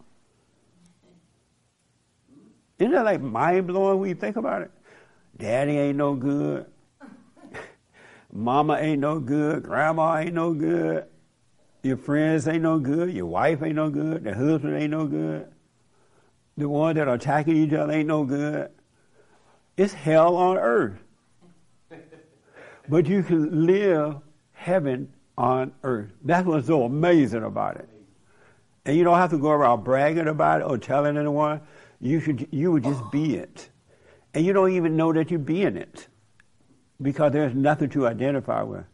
Isn't that like mind-blowing when you think about it? Daddy ain't no good. Mama ain't no good. Grandma ain't no good. Your friends ain't no good. Your wife ain't no good. The husband ain't no good. The ones that are attacking each other ain't no good. It's hell on earth. But you can live heaven on earth. That's what's so amazing about it. And you don't have to go around bragging about it or telling anyone. You would just be it. And you don't even know that you're being it, because there's nothing to identify with.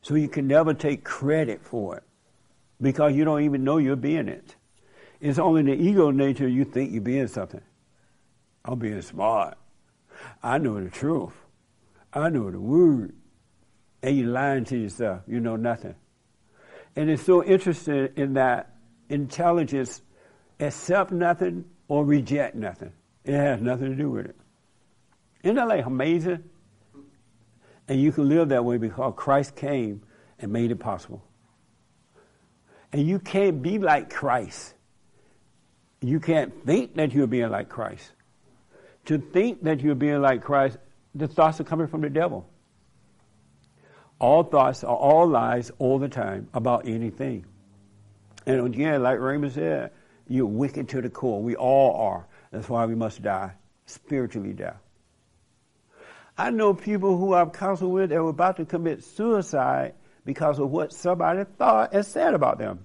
So you can never take credit for it, because you don't even know you're being it. It's only the ego nature you think you're being something. I'm being smart. I know the truth. I know the word. and you're lying to yourself. You know nothing. And it's so interesting in that intelligence accept nothing or reject nothing. It has nothing to do with it. Isn't that like amazing? And you can live that way because Christ came and made it possible. And you can't be like Christ. You can't think that you're being like Christ. To think that you're being like Christ, the thoughts are coming from the devil. All thoughts are all lies all the time about anything. And again, like Raymond said, you're wicked to the core. We all are. That's why we must die, spiritually die. I know people who I've counseled with that were about to commit suicide because of what somebody thought and said about them.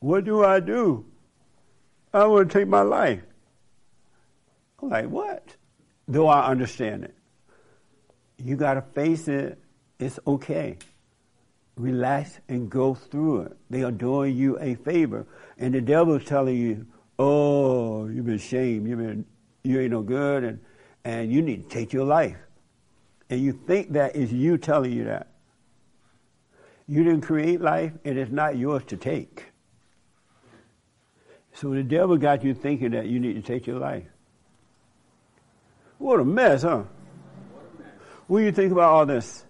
What do? I want to take my life. I'm like, what? Though I understand it. You got to face it. It's okay. Relax and go through it. They are doing you a favor. And the devil is telling you, oh, you've been shamed. You ain't no good, and you need to take your life. And you think that is you telling you that. You didn't create life, and it's not yours to take. So the devil got you thinking that you need to take your life. What a mess, huh? What do you think about all this?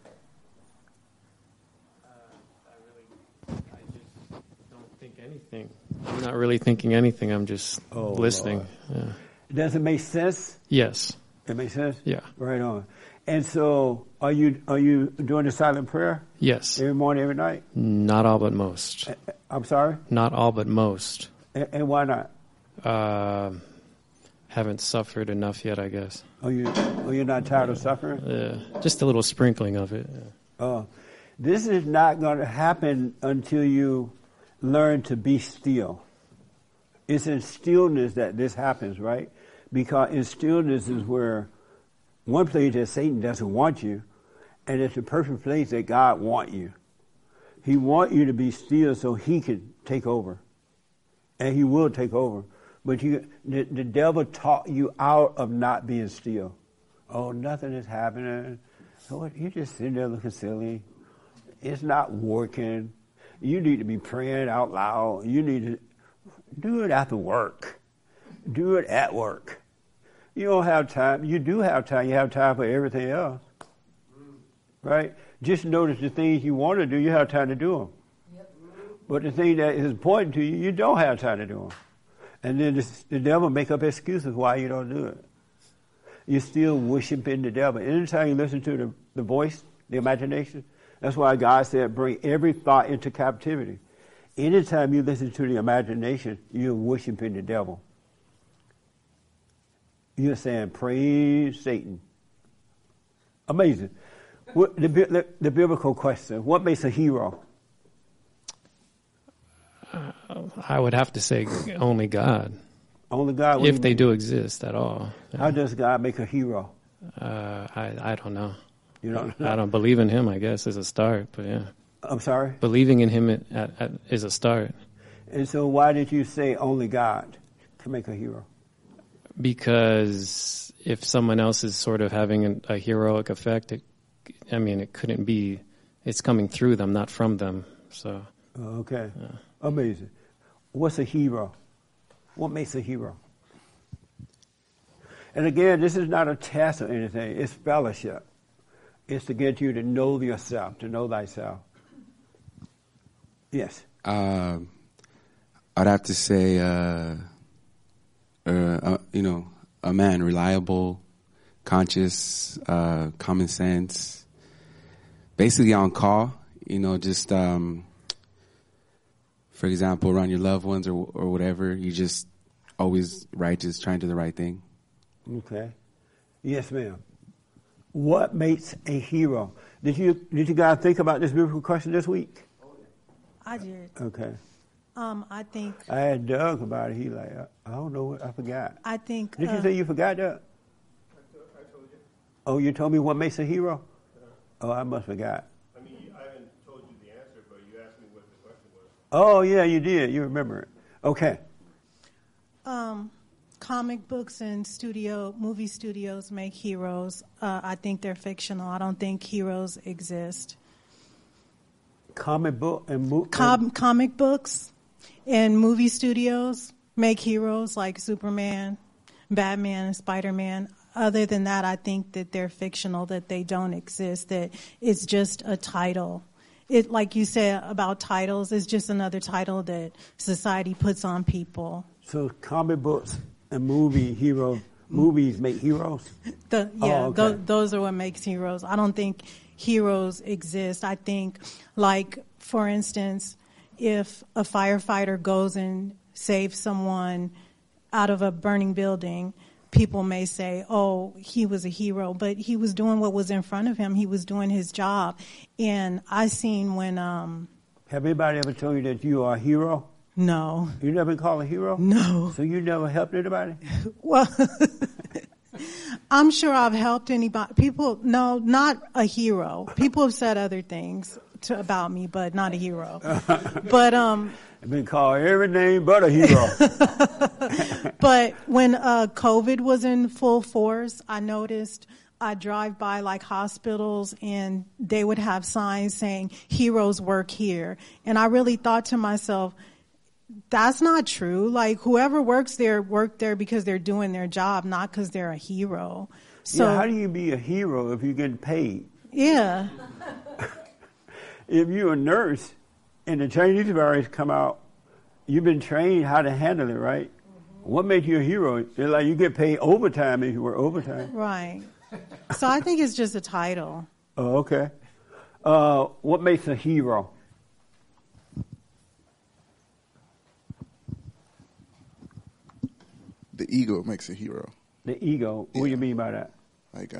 Anything. I'm not really thinking anything. I'm just listening. Yeah. Does it make sense? Yes. It makes sense? Yeah. Right on. And so are you doing the silent prayer? Yes. Every morning, every night? Not all but most. I'm sorry? Not all but most. And why not? Haven't suffered enough yet, I guess. You're not tired of suffering? Yeah. Just a little sprinkling of it. Yeah. This is not going to happen until you learn to be still. It's in stillness that this happens, right? Because in stillness is where one place that Satan doesn't want you, and it's the perfect place that God wants you. He wants you to be still so he can take over. And he will take over. But the devil taught you out of not being still. Oh, nothing is happening. Oh, you're just sitting there looking silly. It's not working. You need to be praying out loud. You need to do it after work. Do it at work. You don't have time. You do have time. You have time for everything else. Right? Just notice the things you want to do, you have time to do them. Yep. But the thing that is important to you, you don't have time to do them. And then the devil make up excuses why you don't do it. You're still worshiping the devil. Anytime you listen to the voice, the imagination, that's why God said, bring every thought into captivity. Anytime you listen to the imagination, you're worshiping the devil. You're saying, praise Satan. Amazing. What, the biblical question, what makes a hero? I would have to say only God. Only God? If they do exist at all. How does God make a hero? I don't know. I don't believe in him, I guess, is a start, but yeah. I'm sorry? Believing in him is a start. And so why did you say only God can make a hero? Because if someone else is sort of having a heroic effect, it couldn't be. It's coming through them, not from them. So. Okay. Yeah. Amazing. What's a hero? What makes a hero? And again, this is not a test or anything. It's fellowship. It's to get you to know yourself, to know thyself. Yes. I'd have to say, a man reliable, conscious, common sense, basically on call. You know, just for example, around your loved ones or whatever, you just always righteous, trying to do the right thing. Okay. Yes, ma'am. What makes a hero? Did you guys think about this biblical question this week? I did. Okay. I think I had Doug about it. He like, I don't know what I forgot. I think. Did you say you forgot that? I told you. Oh, you told me what makes a hero? Yeah. Oh, I must have forgot. I mean, I haven't told you the answer, but you asked me what the question was. Oh yeah, you did. You remember it. Okay. comic books and movie studios make heroes. I think they're fictional. I don't think heroes exist. Comic books and movie studios make heroes like Superman, Batman, and Spider-Man. Other than that, I think that they're fictional, that they don't exist, that it's just a title. It, like you said about titles, it's just another title that society puts on people. So comic books and movies make heroes? Those are what makes heroes. I don't think heroes exist. I think, like, for instance, if a firefighter goes and saves someone out of a burning building, people may say, oh, he was a hero, but he was doing what was in front of him. He was doing his job. And I seen when... Have anybody ever told you that you are a hero? No. You never been called a hero? No. So you never helped anybody? Well, I'm sure I've helped anybody. People, no, not a hero. People have said other things about me, but not a hero. I've been called every name but a hero. But when COVID was in full force, I noticed I drive by like hospitals and they would have signs saying heroes work here. And I really thought to myself, that's not true. Like whoever works there, worked there because they're doing their job, not because they're a hero. So yeah, how do you be a hero if you're getting paid? Yeah. If you're a nurse, and the Chinese virus come out, you've been trained how to handle it, right? Mm-hmm. What makes you a hero? They're like, you get paid overtime if you work overtime. Right. So I think it's just a title. Oh, okay. What makes a hero? The ego makes a hero. The ego? Yeah. What do you mean by that? Like,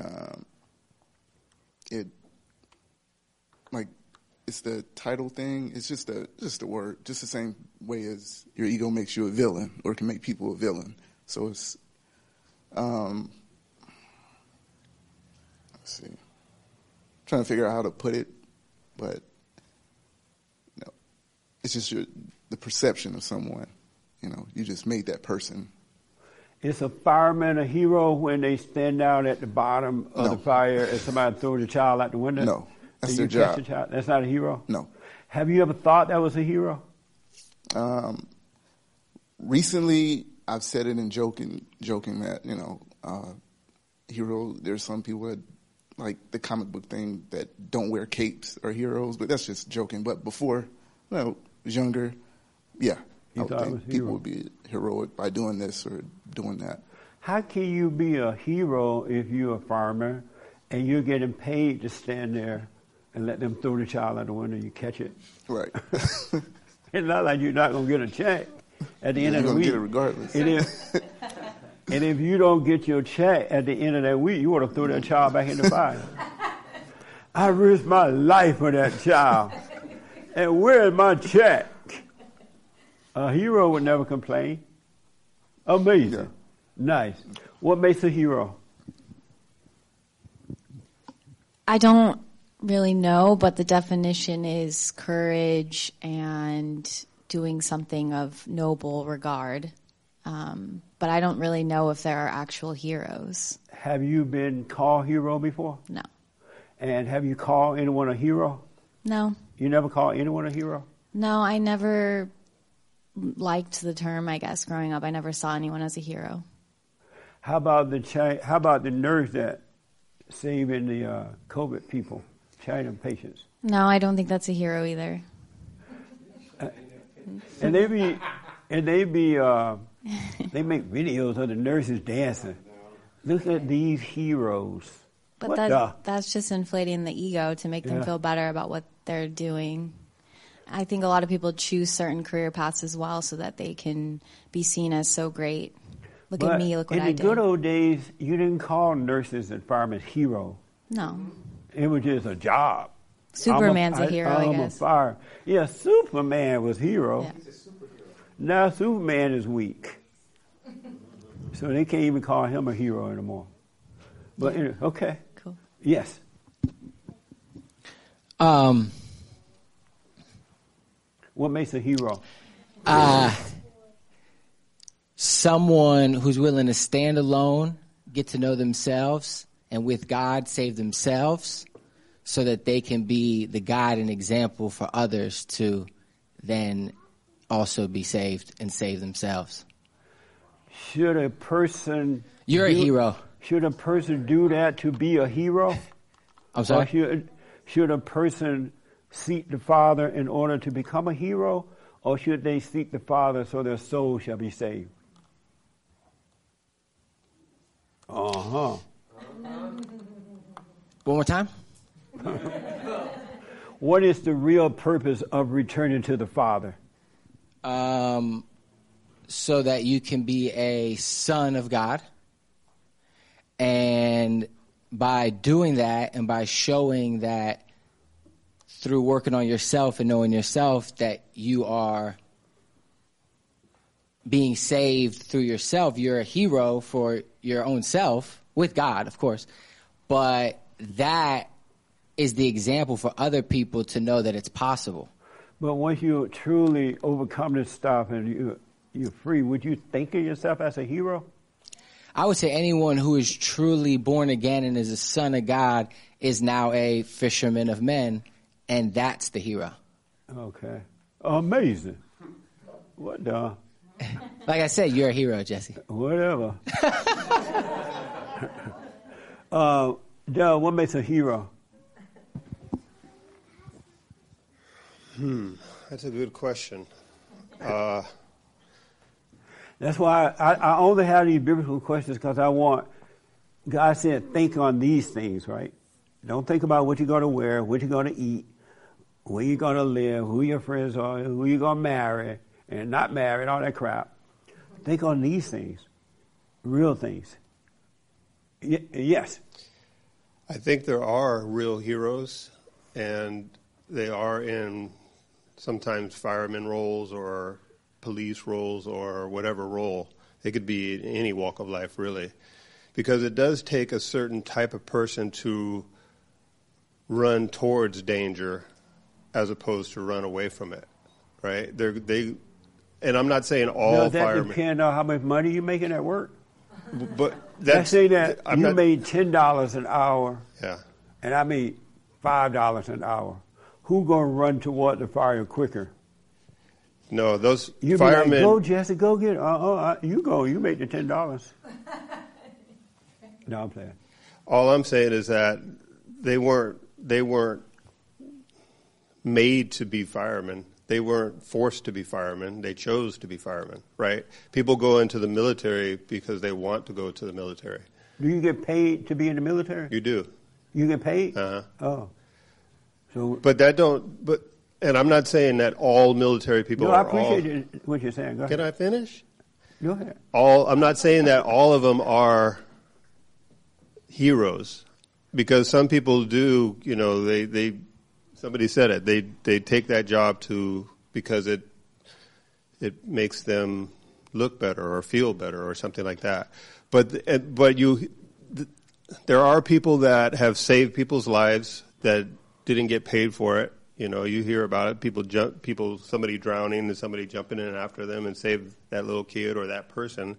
it's the title thing. It's just a word. Just the same way as your ego makes you a villain, or can make people a villain. So it's, let's see. I'm trying to figure out how to put it, but no, it's just the perception of someone. You know, you just made that person. Is a fireman a hero when they stand down at the bottom of the fire and somebody throws the child out the window? No. That's their job. That's not a hero? No. Have you ever thought that was a hero? Recently, I've said it in joking that, hero, there's some people that, like the comic book thing, that don't wear capes are heroes, but that's just joking. But before, I was younger, yeah, I would think people would be heroic by doing this or doing that. How can you be a hero if you're a farmer and you're getting paid to stand there and let them throw the child out the window and you catch it? Right. It's not like you're not going to get a check at the end of the week. You're going to get it regardless. And if you don't get your check at the end of that week, you want to throw that child back in the fire. I risked my life for that child. And where is my check? A hero would never complain. Amazing. Yeah. Nice. What makes a hero? I don't really know, but the definition is courage and doing something of noble regard. But I don't really know if there are actual heroes. Have you been called hero before? No. And have you called anyone a hero? No. You never called anyone a hero? No, I never liked the term, I guess, growing up. I never saw anyone as a hero. How about the nurse that saving the COVID people, China patients? No, I don't think that's a hero either. They make videos of the nurses dancing. Look at these heroes. But that's just inflating the ego to make them feel better about what they're doing. I think a lot of people choose certain career paths as well so that they can be seen as so great. Look at me, look what I did. In the good old days, you didn't call nurses and firemen hero. No. It was just a job. Superman's a hero, I guess. Yeah, Superman was hero. Yeah. He's a superhero. Now Superman is weak. So they can't even call him a hero anymore. But yeah. Anyway, okay. Cool. Yes. What makes a hero? someone who's willing to stand alone, get to know themselves, and with God save themselves so that they can be the guide and example for others to then also be saved and save themselves. Should a person... You're a hero. Should a person do that to be a hero? I'm sorry? Or should a person seek the Father in order to become a hero? Or should they seek the Father so their soul shall be saved? Uh-huh. One more time. What is the real purpose of returning to the Father? So that you can be a son of God. And by doing that and by showing that through working on yourself and knowing yourself that you are being saved through yourself, you're a hero for your own self, with God, of course. But that is the example for other people to know that it's possible. But once you truly overcome this stuff and you're free, would you think of yourself as a hero? I would say anyone who is truly born again and is a son of God is now a fisherman of men, and that's the hero. Okay. Amazing. What the... Like I said, you're a hero, Jesse. Whatever. What makes a hero? That's a good question. That's why I only have these biblical questions because I want... God said, think on these things, right? Don't think about what you're going to wear, what you're going to eat, where you're going to live, who your friends are, who you're going to marry, and not married, all that crap. Think on these things, real things. Yes? I think there are real heroes, and they are in sometimes fireman roles or police roles or whatever role. It could be in any walk of life, really, because it does take a certain type of person to run towards danger as opposed to run away from it, right? And I'm not saying all firemen. That depends on how much money you're making at work. But that's... Let's say that made $10 an hour, yeah, and I made $5 an hour. Who's going to run toward the fire quicker? No, those you'd firemen... You'd be like, go, Jesse, go get it. You go. You make the $10. No, I'm playing. All I'm saying is that they weren't made to be firemen. They weren't forced to be firemen. They chose to be firemen, right? People go into the military because they want to go to the military. Do you get paid to be in the military? You do. You get paid? Uh-huh. Oh. So, and I'm not saying that all military people are all... No, I appreciate what you're saying. Go ahead. Can I finish? Go ahead. I'm not saying that all of them are heroes, because some people do, you know, they somebody said it, they take that job because it makes them look better or feel better or something like that. But there are people that have saved people's lives that didn't get paid for it. You know, you hear about it. Somebody drowning and somebody jumping in after them and save that little kid or that person.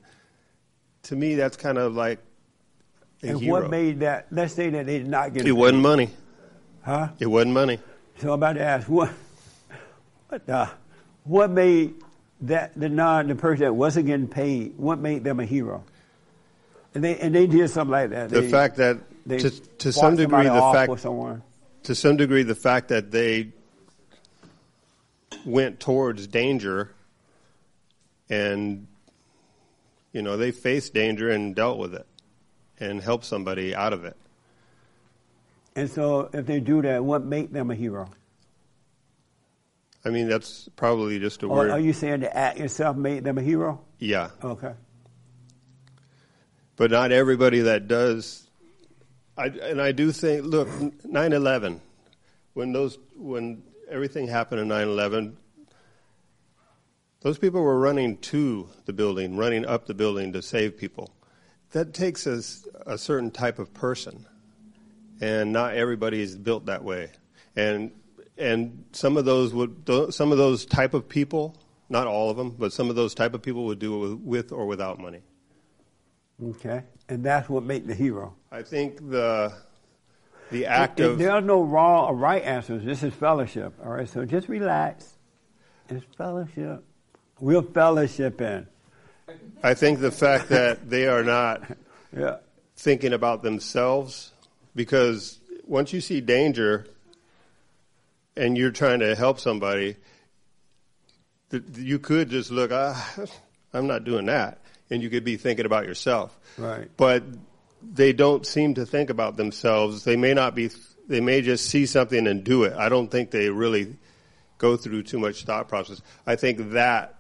To me, that's kind of like a hero. What made that? Let's say that they did not get it. It wasn't money. Huh? It wasn't money. So I'm about to ask, what made the person that wasn't getting paid, what made them a hero? And they did something like that. The fact that to some degree the fact that they went towards danger and, you know, they faced danger and dealt with it and helped somebody out of it. And so if they do that, what makes them a hero? I mean, that's probably just a word. Are you saying the act itself made them a hero? Yeah. Okay. But not everybody that does. I do think, look, 9/11, when everything happened in 9/11, those people were running to the building, running up the building to save people. That takes a certain type of person. And not everybody is built that way, and some of those type of people Not all of them, but some of those type of people would do it with or without money. Okay. And that's what makes the hero. I think the act of... There are no wrong or right answers. This is fellowship. All right, so just relax. It's fellowship. We're fellowshipping. I think the fact that they are not thinking about themselves, because once you see danger and you're trying to help somebody, you could just look, I'm not doing that. And you could be thinking about yourself. Right. But they don't seem to think about themselves. They may not be, they may just see something and do it. I don't think they really go through too much thought process. I think that,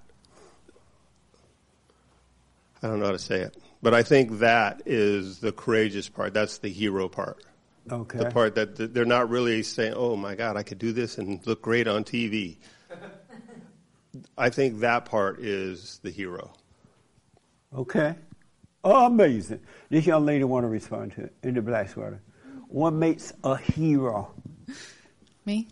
I don't know how to say it, but I think that is the courageous part. That's the hero part. Okay. The part that they're not really saying, oh my God, I could do this and look great on TV. I think that part is the hero. Okay. Oh, amazing. This young lady want to respond to it in the black sweater. What makes a hero? Me?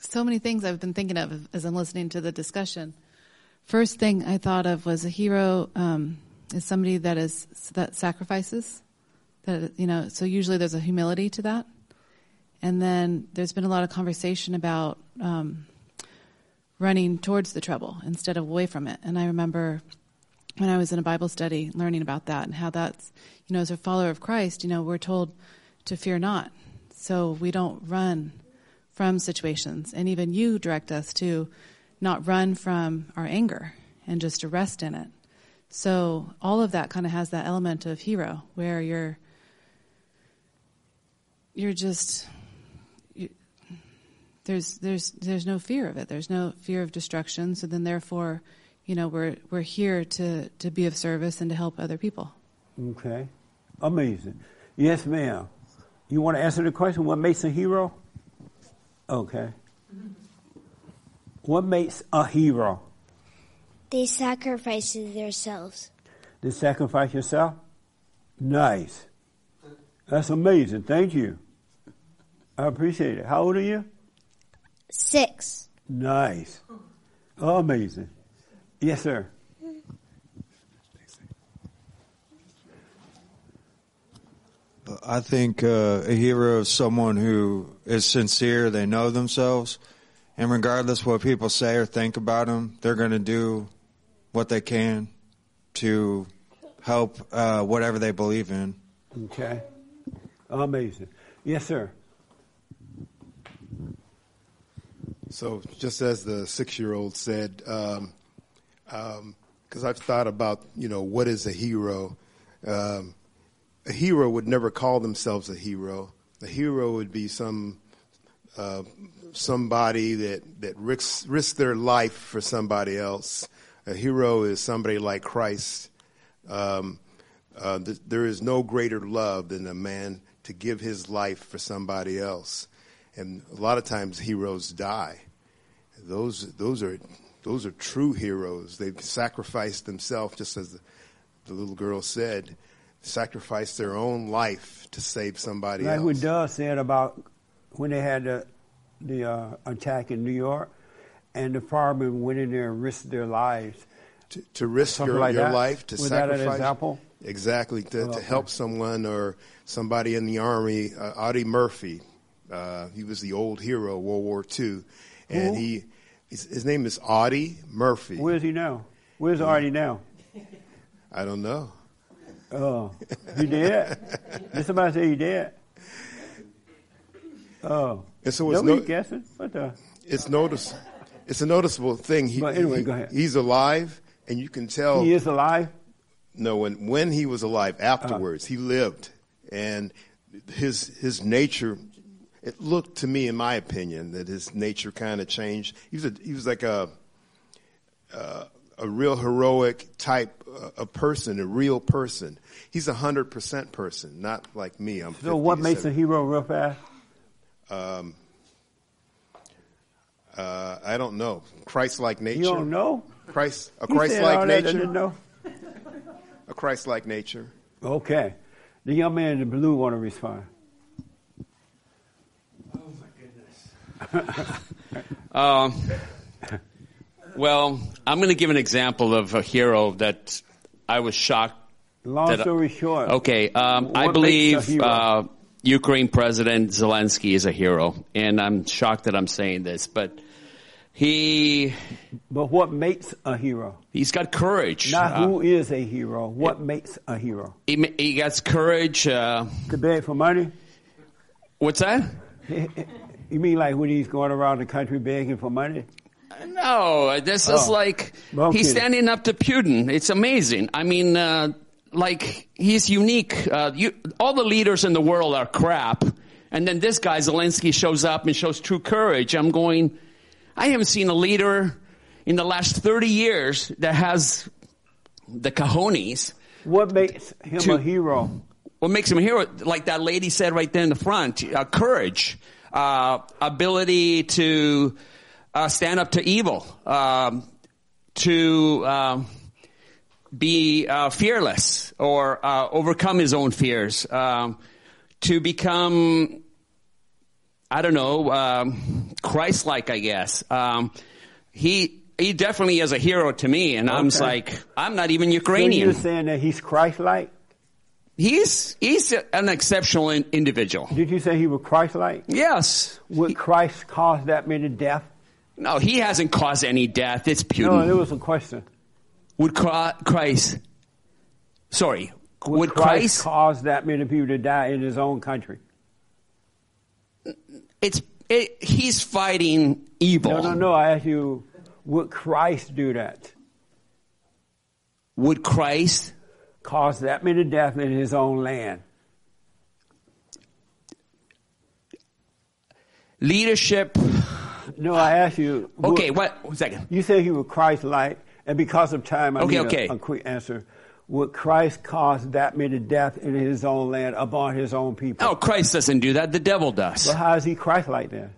So many things I've been thinking of as I'm listening to the discussion. First thing I thought of was a hero is somebody that sacrifices. That, you know, so usually there's a humility to that. And then there's been a lot of conversation about running towards the trouble instead of away from it. And I remember when I was in a Bible study learning about that and how that's, you know, as a follower of Christ, you know, we're told to fear not. So we don't run from situations. And even you direct us to not run from our anger and just to rest in it. So all of that kind of has that element of hero where you're just... There's no fear of it. There's no fear of destruction. So then, therefore, you know, we're here to be of service and to help other people. Okay, amazing. Yes, ma'am. You want to answer the question? What makes a hero? Okay. What makes a hero? They sacrifice themselves. They sacrifice yourself? Nice. That's amazing. Thank you. I appreciate it. How old are you? 6. Nice. Oh, amazing. Yes, sir. I think a hero is someone who is sincere. They know themselves. And regardless what people say or think about them, they're going to do what they can to help whatever they believe in. Okay. Amazing. Yes, sir. So just as the 6-year-old said, because I've thought about, you know, what is a hero? A hero would never call themselves a hero. A hero would be somebody that risks their life for somebody else. A hero is somebody like Christ. There is no greater love than a man to give his life for somebody else. And a lot of times heroes die. Those are true heroes. They've sacrificed themselves, just as the little girl said, sacrificed their own life to save somebody else. Like what Doug said about when they had the attack in New York, and the firemen went in there and risked their lives. To risk your life, to sacrifice. Was that an example? Exactly, to help someone or somebody in the Army, Audie Murphy. He was the old hero of World War II, and his name is Audie Murphy. Where's he now? Where's Audie now? I don't know. Oh, he dead? Did somebody say he dead? Oh, and so it's nobody guessing. What the? It's a noticeable thing. But anyway, go ahead. He's alive, and you can tell he is alive. No, when he was alive, afterwards he lived, and his nature. It looked to me, in my opinion, that his nature kind of changed. He was like a real heroic type of person, a real person. He's 100% person, not like me. I'm 57. So what makes a hero real fast? I don't know. Christ-like nature. You don't know? A Christ-like nature. A Christ-like nature. Okay. The young man in the blue want to respond. Well, I'm going to give an example of a hero that I was shocked. Long story short. Okay. I believe Ukraine President Zelensky is a hero, and I'm shocked that I'm saying this, but he... But what makes a hero? He's got courage. Not who is a hero. What makes a hero? He got courage. To beg for money? What's that? You mean like when he's going around the country begging for money? No, this is like he's standing up to Putin. It's amazing. I mean, like he's unique. All the leaders in the world are crap, and then this guy Zelensky shows up and shows true courage. I'm going, I haven't seen a leader in the last 30 years that has the cojones. What makes him a hero? What makes him a hero? Like that lady said right there in the front, courage, ability to. Stand up to evil, to be fearless or overcome his own fears, to become, I don't know, Christ-like, I guess. He definitely is a hero to me, and I'm like, I'm not even Ukrainian. So you're saying that he's Christ-like? He's an exceptional individual. Did you say he was Christ-like? Yes. Would Christ cause that many deaths? No, he hasn't caused any death. It's Putin. No, there was a question. Would Christ cause that many people to die in his own country? He's fighting evil. No. I ask you, would Christ do that? Would Christ cause that many death in his own land? Leadership. No, I asked you. Okay, what second? You said he was Christ-like, and because of time, I need a quick answer. Would Christ cause that many death in his own land upon his own people? No, Christ doesn't do that. The devil does. Well, how is he Christ-like then?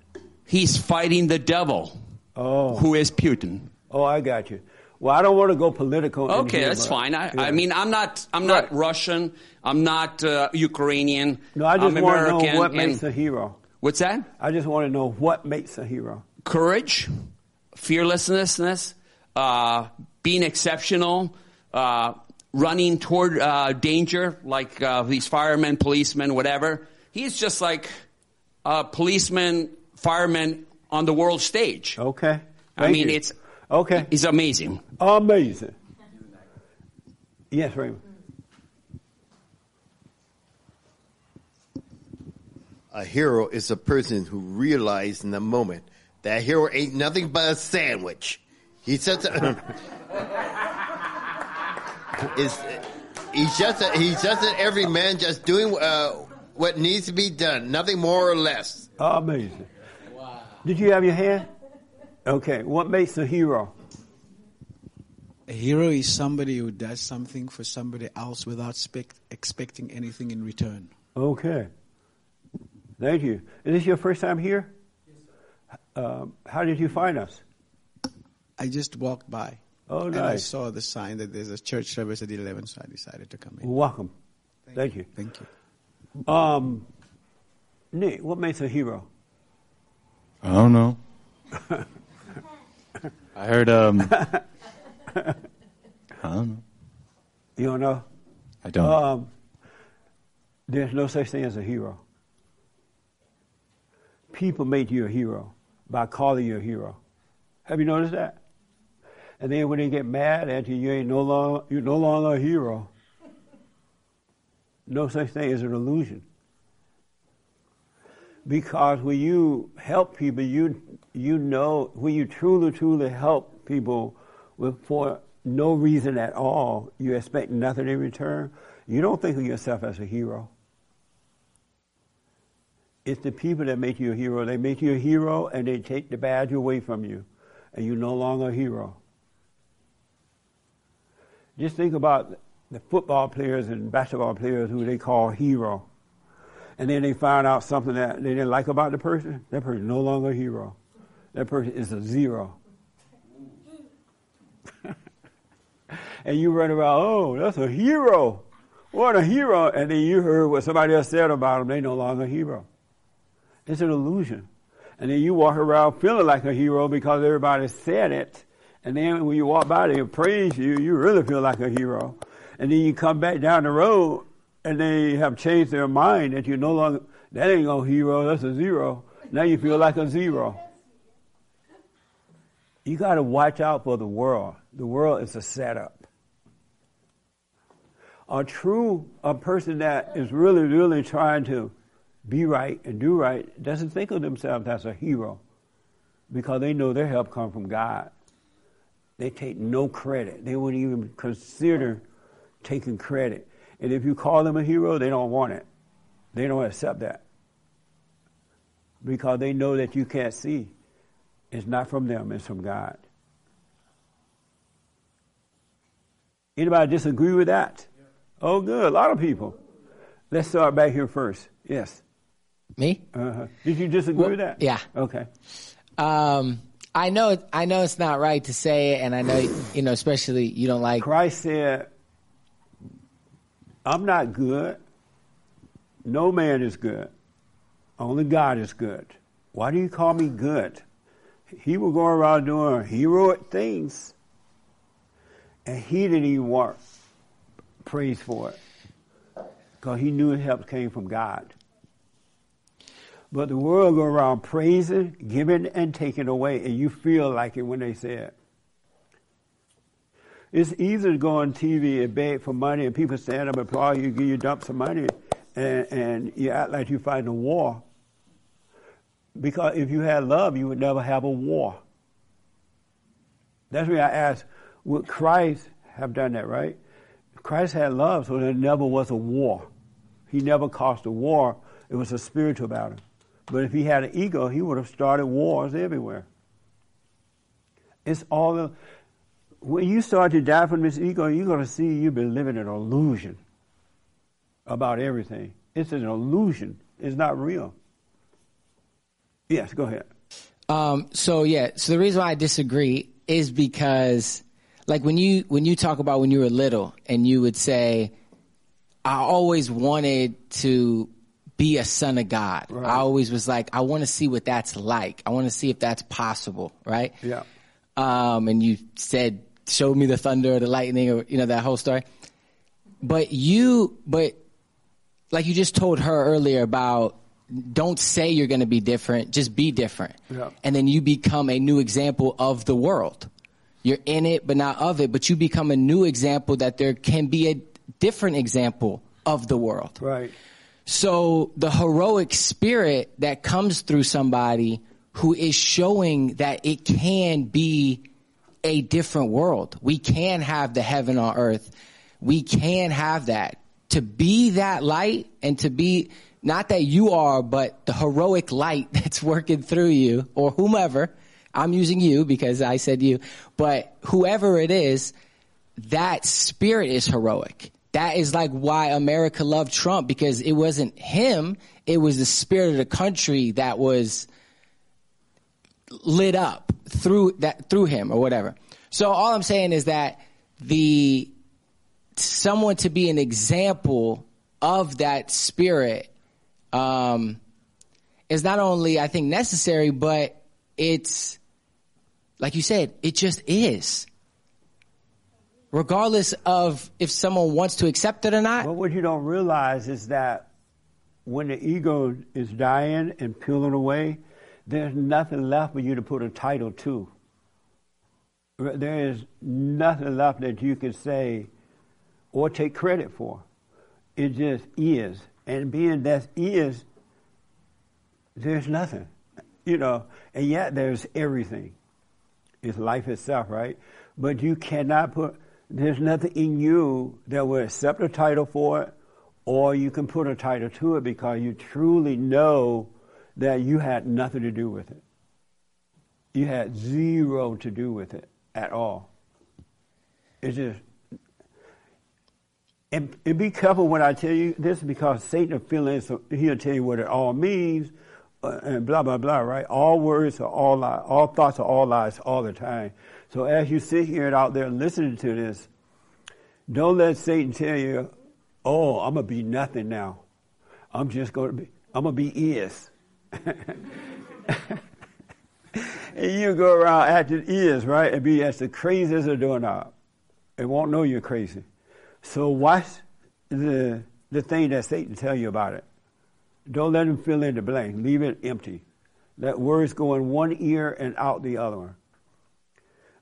He's fighting the devil, who is Putin. Oh, I got you. Well, I don't want to go political. Okay, that's fine. I mean, I'm not Russian. I'm not Ukrainian. No, I just want to know what makes a hero. What's that? I just want to know what makes a hero. Courage, fearlessness, being exceptional, running toward danger, like these firemen, policemen, whatever. He's just like a policeman, fireman on the world stage. Okay. Thank you. It's okay. He's amazing. Amazing. Yes, Raymond. A hero is a person who realized in the moment that hero ain't nothing but a sandwich. He's just an everyman, just doing what needs to be done, nothing more or less. Amazing. Wow. Did you have your hand? Okay. What makes a hero? A hero is somebody who does something for somebody else without expecting anything in return. Okay. Thank you. Is this your first time here? Yes, sir. How did you find us? I just walked by. Oh, nice. And I saw the sign that there's a church service at 11, so I decided to come in. Welcome. Thank you. Thank you. Nick, what makes a hero? I don't know. I heard, I don't know. You don't know? I don't. There's no such thing as a hero. People make you a hero by calling you a hero. Have you noticed that? And then when they get mad at you, you're no longer a hero. No such thing as an illusion. Because when you help people, you know, when you truly help people for no reason at all, you expect nothing in return, you don't think of yourself as a hero. It's the people that make you a hero. They make you a hero, and they take the badge away from you, and you're no longer a hero. Just think about the football players and basketball players who they call hero, and then they find out something that they didn't like about the person. That person is no longer a hero. That person is a zero. And you run around, that's a hero. What a hero. And then you heard what somebody else said about them. They're no longer a hero. It's an illusion. And then you walk around feeling like a hero because everybody said it. And then when you walk by and praise you, you really feel like a hero. And then you come back down the road and they have changed their mind that you're no longer, that ain't no hero, that's a zero. Now you feel like a zero. You got to watch out for the world. The world is a setup. A person that is really, really trying to be right and do right doesn't think of themselves as a hero because they know their help comes from God. They take no credit. They wouldn't even consider taking credit. And if you call them a hero, they don't want it. They don't accept that because they know that you can't see. It's not from them, it's from God. Anybody disagree with that? Yeah. Oh, good, a lot of people. Let's start back here first. Yes. Me? Uh-huh. Did you disagree with that? Yeah. Okay. I know it's not right to say it, and I know, you know, especially you don't like... Christ said, I'm not good. No man is good. Only God is good. Why do you call me good? He was going around doing heroic things, and he didn't even want praise for it because he knew his help came from God. But the world go around praising, giving, and taking away, and you feel like it when they say it. It's easy to go on TV and beg for money, and people stand up and applaud you, give you dumps of money, and you act like you're fighting a war. Because if you had love, you would never have a war. That's why I asked, would Christ have done that, right? Christ had love, so there never was a war. He never caused a war. It was a spiritual battle. But if he had an ego, he would have started wars everywhere. It's all the... When you start to die from this ego, you're going to see you've been living an illusion about everything. It's an illusion. It's not real. Yes, go ahead. So the reason why I disagree is because, like, when you talk about when you were little and you would say, I always wanted to be a son of God. Right. I always was like, I want to see what that's like. I want to see if that's possible, right? Yeah. And you said, show me the thunder or the lightning or, you know, that whole story. But like you just told her earlier about, don't say you're going to be different. Just be different. Yeah. And then you become a new example of the world. You're in it, but not of it. But you become a new example that there can be a different example of the world. Right. So the heroic spirit that comes through somebody who is showing that it can be a different world. We can have the heaven on earth. We can have that. To be that light and to be... Not that you are, but the heroic light that's working through you or whomever. I'm using you because I said you. But whoever it is, that spirit is heroic. That is like why America loved Trump, because it wasn't him. It was the spirit of the country that was lit up through him or whatever. So all I'm saying is that someone to be an example of that spirit is not only, I think, necessary, but it's, like you said, it just is. Regardless of if someone wants to accept it or not. Well, what you don't realize is that when the ego is dying and peeling away, there's nothing left for you to put a title to. There is nothing left that you can say or take credit for. It just is. And being that is, there's nothing, you know. And yet there's everything. It's life itself, right? But you cannot there's nothing in you that will accept a title for it, or you can put a title to it because you truly know that you had nothing to do with it. You had zero to do with it at all. It's just... And be careful when I tell you this, because Satan feelings, he'll tell you what it all means, and blah, blah, blah, right? All words are all lies. All thoughts are all lies all the time. So as you sit here and out there listening to this, don't let Satan tell you, oh, I'm going to be nothing now. I'm just going to be is. And you go around acting ears, right, and be as the craziest a doorknob. It won't know you're crazy. So watch the thing that Satan tell you about it. Don't let him fill in the blank. Leave it empty. Let words go in one ear and out the other one.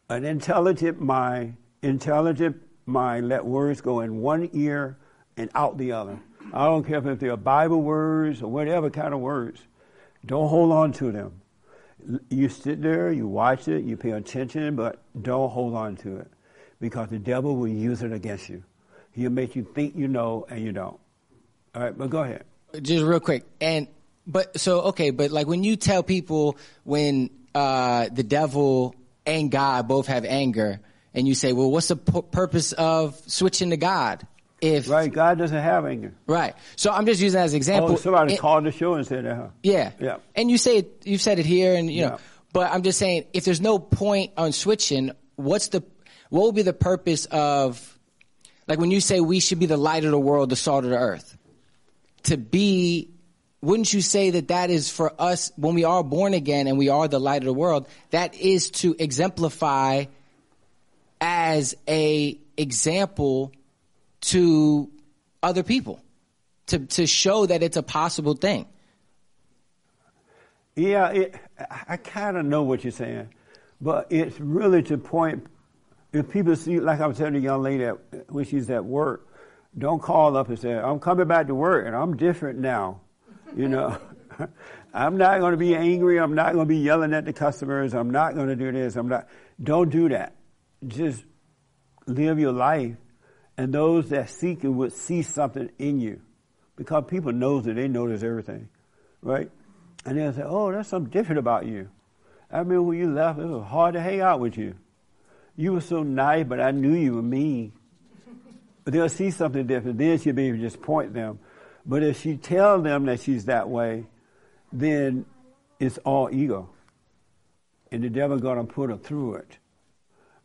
An intelligent mind, let words go in one ear and out the other. I don't care if they're Bible words or whatever kind of words. Don't hold on to them. You sit there, you watch it, you pay attention, but don't hold on to it because the devil will use it against you. He'll make you think you know and you don't. All right, but go ahead. Just real quick. But like when you tell people when the devil and God both have anger and you say, well, what's the purpose of switching to God? Right, God doesn't have anger. Right. So I'm just using that as an example. Oh, somebody called the show and said that, huh? Yeah. Yeah. And you say it, you've said it here and, you know, but I'm just saying if there's no point on switching, what would be the purpose of, like when you say we should be the light of the world, the salt of the earth? Wouldn't you say that is for us when we are born again and we are the light of the world, that is to exemplify as a example to other people, to show that it's a possible thing. Yeah, I kind of know what you're saying, but it's really to point, if people see, like I was telling the young lady when she's at work, don't call up and say, I'm coming back to work and I'm different now. You know, I'm not going to be angry. I'm not going to be yelling at the customers. I'm not going to do this. Don't do that. Just live your life. And those that seek it would see something in you. Because people know that they notice everything, right? And they'll say, oh, there's something different about you. I remember when you left, it was hard to hang out with you. You were so nice, but I knew you were mean. But they'll see something different. Then she'll be able to just point them. But if she tells them that she's that way, then it's all ego. And the devil's going to put her through it.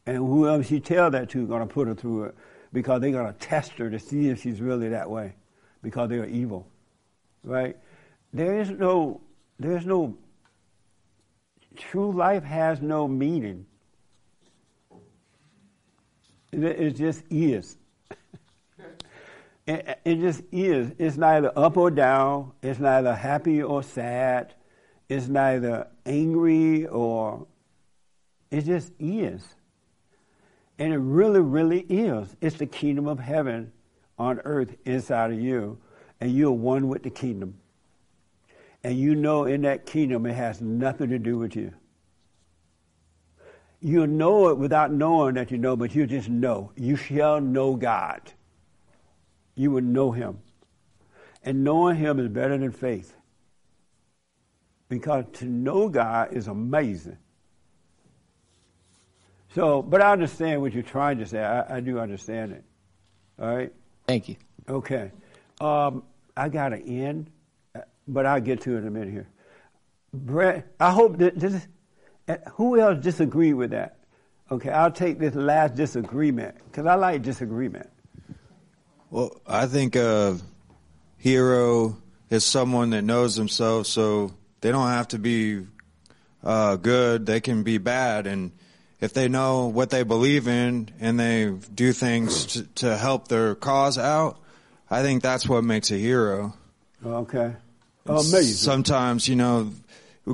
And whoever she tells that to is going to put her through it. Because they're going to test her to see if she's really that way, because they are evil, right? There is no, true life has no meaning. It just is. It just is. It's neither up or down. It's neither happy or sad. It's neither angry or, it just is. And it really, really is. It's the kingdom of heaven on earth inside of you. And you're one with the kingdom. And you know in that kingdom it has nothing to do with you. You'll know it without knowing that you know, but you just know. You shall know God. You will know Him. And knowing Him is better than faith. Because to know God is amazing. So, but I understand what you're trying to say. I do understand it. All right? Thank you. Okay. I got to end, but I'll get to it in a minute here. Brett, I hope that this... Who else disagreed with that? Okay, I'll take this last disagreement, because I like disagreement. Well, I think a hero is someone that knows themselves, so they don't have to be good. They can be bad, and... if they know what they believe in and they do things to help their cause out, I think that's what makes a hero. Okay. Amazing. Sometimes, you know,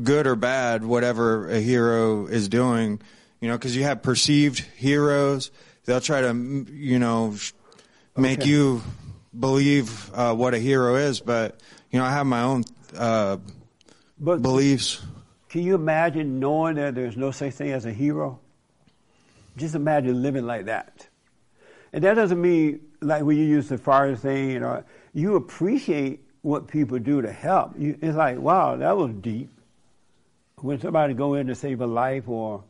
good or bad, whatever a hero is doing, you know, because you have perceived heroes. They'll try to, you know, make you believe what a hero is. But, you know, I have my own beliefs. Can you imagine knowing that there's no such thing as a hero? Just imagine living like that. And that doesn't mean, like when you use the fire thing, you know, you appreciate what people do to help. It's like, wow, that was deep. When somebody go in to save a life or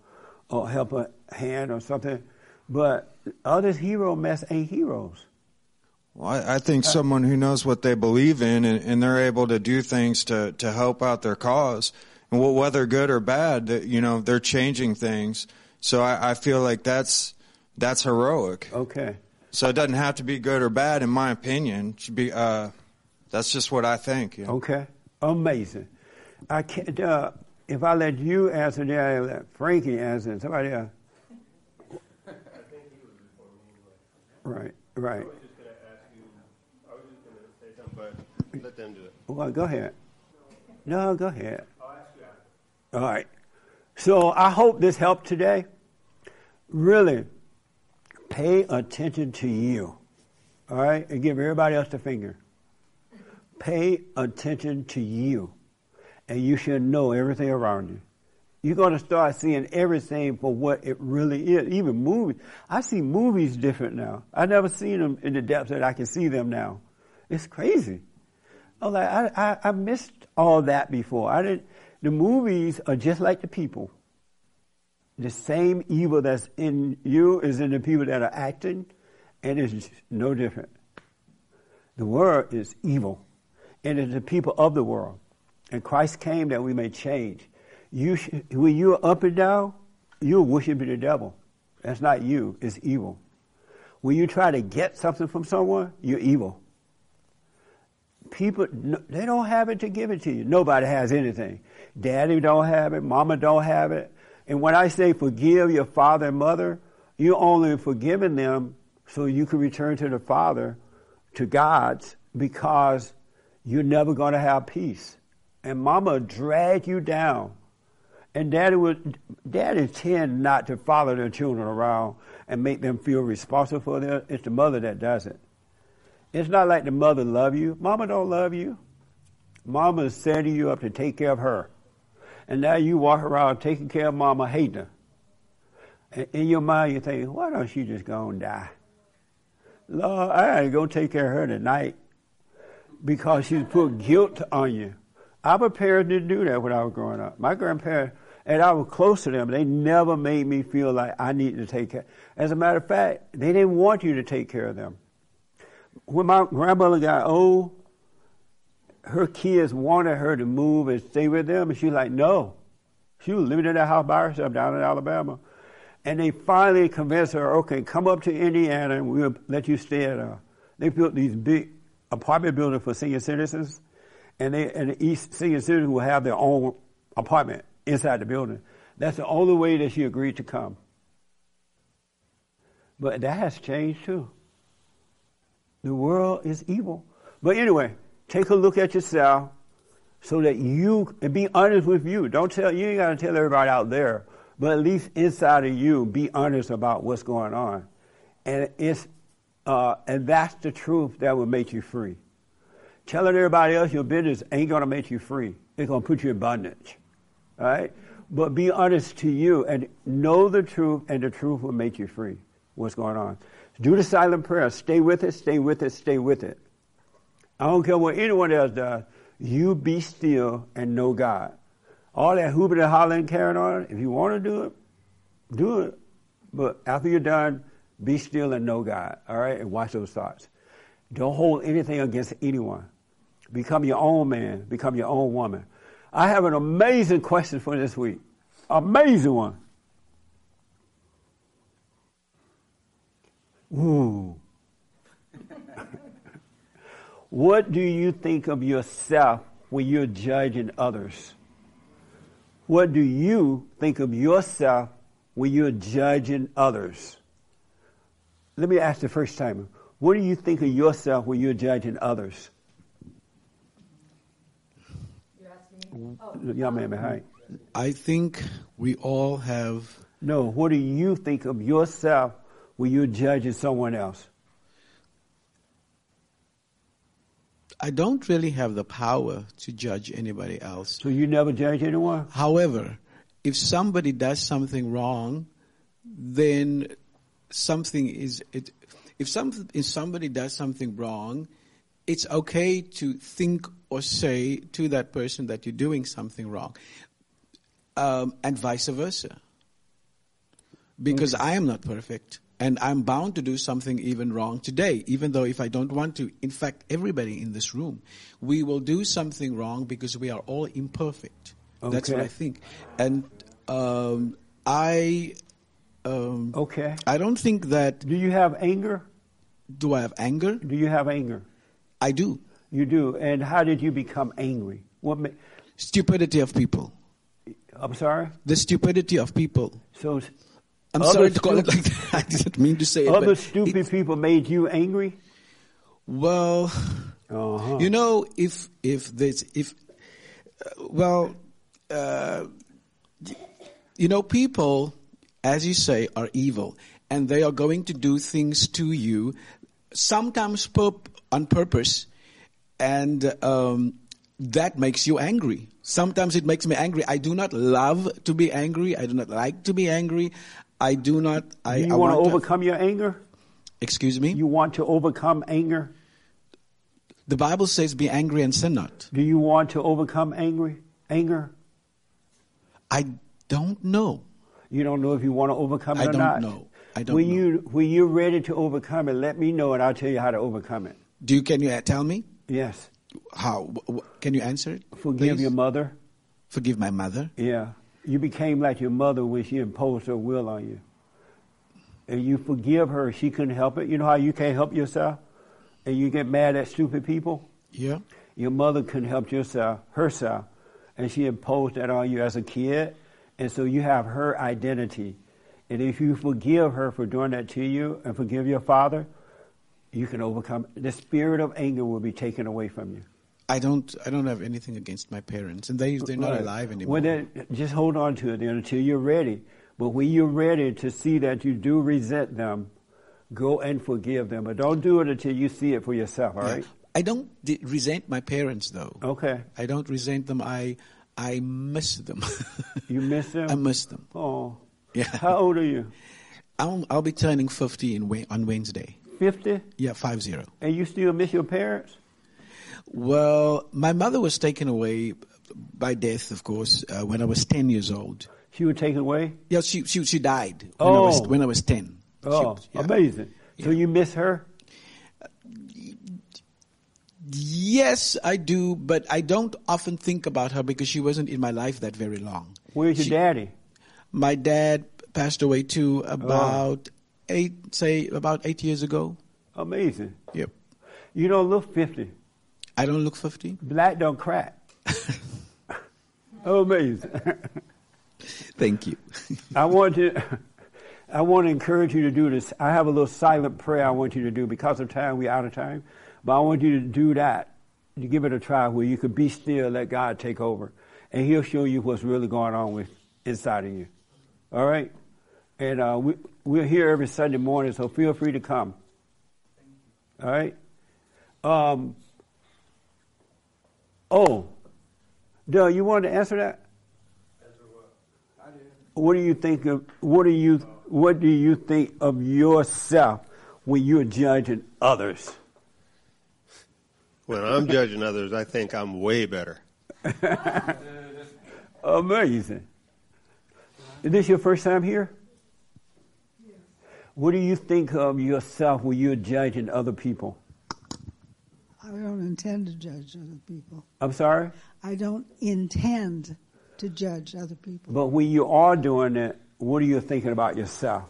help a hand or something. But others' hero mess ain't heroes. Well, I think someone who knows what they believe in and they're able to do things to help out their cause, and whether good or bad, you know, they're changing things. So I feel like that's heroic. Okay. So it doesn't have to be good or bad, in my opinion. It should be. That's just what I think. Yeah. Okay. Amazing. I can't. If I let you answer that, I let Frankie answer it, somebody else. I think he was before me anyway. Right. I was just going to say something, but let them do it. Well, go ahead. No, go ahead. I'll ask you after. All right. So I hope this helped today. Really, pay attention to you. All right? And give everybody else the finger. Pay attention to you. And you should know everything around you. You're going to start seeing everything for what it really is. Even movies. I see movies different now. I never seen them in the depths that I can see them now. It's crazy. I'm like, I missed all that before. The movies are just like the people. The same evil that's in you is in the people that are acting, and it's no different. The world is evil, and it's the people of the world. And Christ came that we may change. When you're up and down, you're worshiping the devil. That's not you, it's evil. When you try to get something from someone, you're evil. People, they don't have it to give it to you. Nobody has anything. Daddy don't have it, mama don't have it. And when I say forgive your father and mother, you're only forgiving them so you can return to the Father, to God's, because you're never going to have peace. And mama dragged you down. And daddy tend not to follow their children around and make them feel responsible for them. It's the mother that does it. It's not like the mother love you. Mama don't love you. Mama is setting you up to take care of her. And now you walk around taking care of mama, hating her. And in your mind you think, why don't she just go and die? Lord, I ain't going to take care of her tonight because she's put guilt on you. Our parents didn't do that when I was growing up. My grandparents, and I was close to them, they never made me feel like I needed to take care. As a matter of fact, they didn't want you to take care of them. When my grandmother got old, her kids wanted her to move and stay with them, and she was like, no. She was living in that house by herself down in Alabama. And they finally convinced her, okay, come up to Indiana and we'll let you stay at her. They built these big apartment buildings for senior citizens, and each senior citizen will have their own apartment inside the building. That's the only way that she agreed to come. But that has changed too. The world is evil. But anyway, take a look at yourself so that you, and be honest with you. You ain't got to tell everybody out there, but at least inside of you, be honest about what's going on. And and that's the truth that will make you free. Telling everybody else your business ain't going to make you free. It's going to put you in bondage. All right? But be honest to you and know the truth, and the truth will make you free. What's going on? Do the silent prayer. Stay with it, stay with it, stay with it. I don't care what anyone else does. You be still and know God. All that hooping and hollering and carrying on, if you want to do it. But after you're done, be still and know God. All right? And watch those thoughts. Don't hold anything against anyone. Become your own man. Become your own woman. I have an amazing question for this week. Amazing one. Ooh. What do you think of yourself when you're judging others? What do you think of yourself when you're judging others? Let me ask the first time. What do you think of yourself when you're judging others? You're asking me? Oh. Y'all made me high. I think we all have... No, what do you think of yourself when you're judging someone else? I don't really have the power to judge anybody else. So you never judge anyone? However, if somebody does something wrong, then something is... If somebody does something wrong, it's okay to think or say to that person that you're doing something wrong, and vice versa. Because I am not perfect, and I'm bound to do something even wrong today, even though if I don't want to. In fact, everybody in this room, we will do something wrong because we are all imperfect. Okay. That's what I think. And okay. I don't think that... Do you have anger? Do I have anger? Do you have anger? I do. You do. And how did you become angry? Stupidity of people. I'm sorry? The stupidity of people. So, I'm sorry to call it like that. I didn't mean to say it. Other stupid people made you angry? Well, you know, you know, people, as you say, are evil, and they are going to do things to you, sometimes on purpose, and that makes you angry. Sometimes it makes me angry. I do not love to be angry. I do not like to be angry. I do not. I want to overcome your anger? Excuse me? You want to overcome anger? The Bible says, be angry and sin not. Do you want to overcome anger? I don't know. You don't know if you want to overcome it or not? I don't know. When you're ready to overcome it, let me know and I'll tell you how to overcome it. Can you tell me? Yes. How? Can you answer it? Forgive your mother. Forgive my mother? Yeah. You became like your mother when she imposed her will on you. And you forgive her, she couldn't help it. You know how you can't help yourself? And you get mad at stupid people? Yeah. Your mother couldn't help herself. And she imposed that on you as a kid. And so you have her identity. And if you forgive her for doing that to you and forgive your father, you can overcome. The spirit of anger will be taken away from you. I don't have anything against my parents. And they're not alive anymore. Well, then, just hold on to it until you're ready. But when you're ready to see that you do resent them, go and forgive them. But don't do it until you see it for yourself, all right? I don't resent my parents, though. Okay. I don't resent them. I miss them. You miss them? I miss them. Oh. Yeah. How old are you? I'll be turning 50 on Wednesday. 50? Yeah, 50. And you still miss your parents? Well, my mother was taken away by death, of course, when I was 10 years old. She was taken away? Yeah, she died when I was 10. Oh, yeah. Amazing. Yeah. So you miss her? Yes, I do, but I don't often think about her because she wasn't in my life that very long. Where's your daddy? My dad passed away too about 8 years ago. Amazing. Yep. You don't look 50. I don't look 50? Black don't crack. Amazing. Thank you. I want to encourage you to do this. I have a little silent prayer I want you to do. Because of time, we're out of time. But I want you to do that. You give it a try where you can be still, let God take over. And He'll show you what's really going on inside of you. All right? And we're here every Sunday morning, so feel free to come. All right? Del, you wanted to answer that? What do you think of yourself when you're judging others? When I'm judging others, I think I'm way better. Amazing. Is this your first time here? Yes. What do you think of yourself when you're judging other people? I don't intend to judge other people. I'm sorry? I don't intend to judge other people. But when you are doing it, what are you thinking about yourself?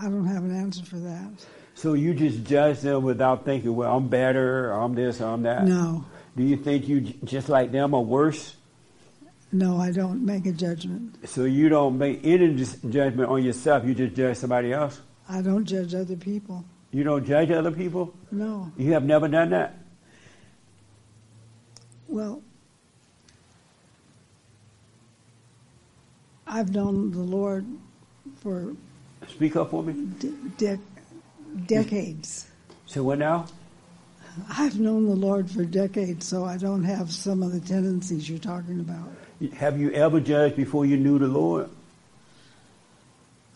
I don't have an answer for that. So you just judge them without thinking, well, I'm better, or I'm this, or I'm that? No. Do you think you just like them or worse? No, I don't make a judgment. So you don't make any judgment on yourself, you just judge somebody else? I don't judge other people. You don't judge other people? No. You have never done that? Well, I've known the Lord for... Speak up for me. Decades. So what now? I've known the Lord for decades, so I don't have some of the tendencies you're talking about. Have you ever judged before you knew the Lord?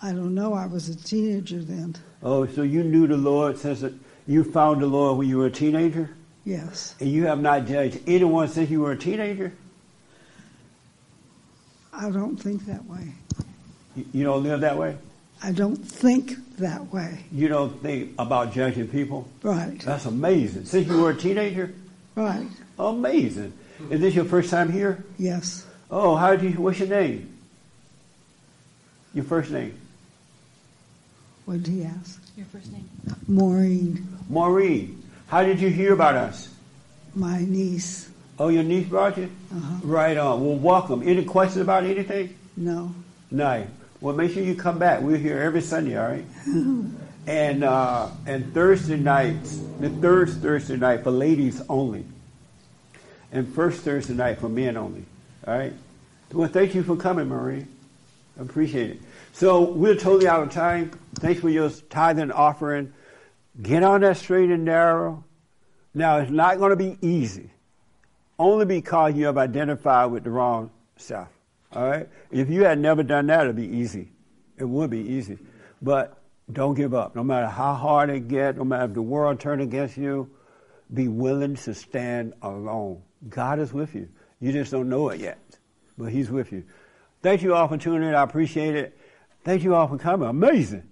I don't know. I was a teenager then. Oh, so you knew the Lord since you found the Lord when you were a teenager? Yes. And you have not judged anyone since you were a teenager? I don't think that way. You don't live that way? I don't think that way. You don't think about judging people? Right. That's amazing. Since you were a teenager? Right. Amazing. Is this your first time here? Yes. Oh, what's your name? Your first name? What did he ask? Your first name? Maureen. How did you hear about us? My niece. Oh, your niece brought you? Uh-huh. Right on. Well, welcome. Any questions about anything? No. Nice. Well, make sure you come back. We're here every Sunday, all right? And Thursday nights, the third Thursday night for ladies only. And first Thursday night for men only, all right? Well, thank you for coming, Marie. I appreciate it. So we're totally out of time. Thanks for your tithing and offering. Get on that straight and narrow. Now, it's not going to be easy, only because you have identified with the wrong self, all right? If you had never done that, it would be easy. It would be easy. But don't give up. No matter how hard it gets, no matter if the world turns against you, be willing to stand alone. God is with you. You just don't know it yet, but he's with you. Thank you all for tuning in. I appreciate it. Thank you all for coming. Amazing.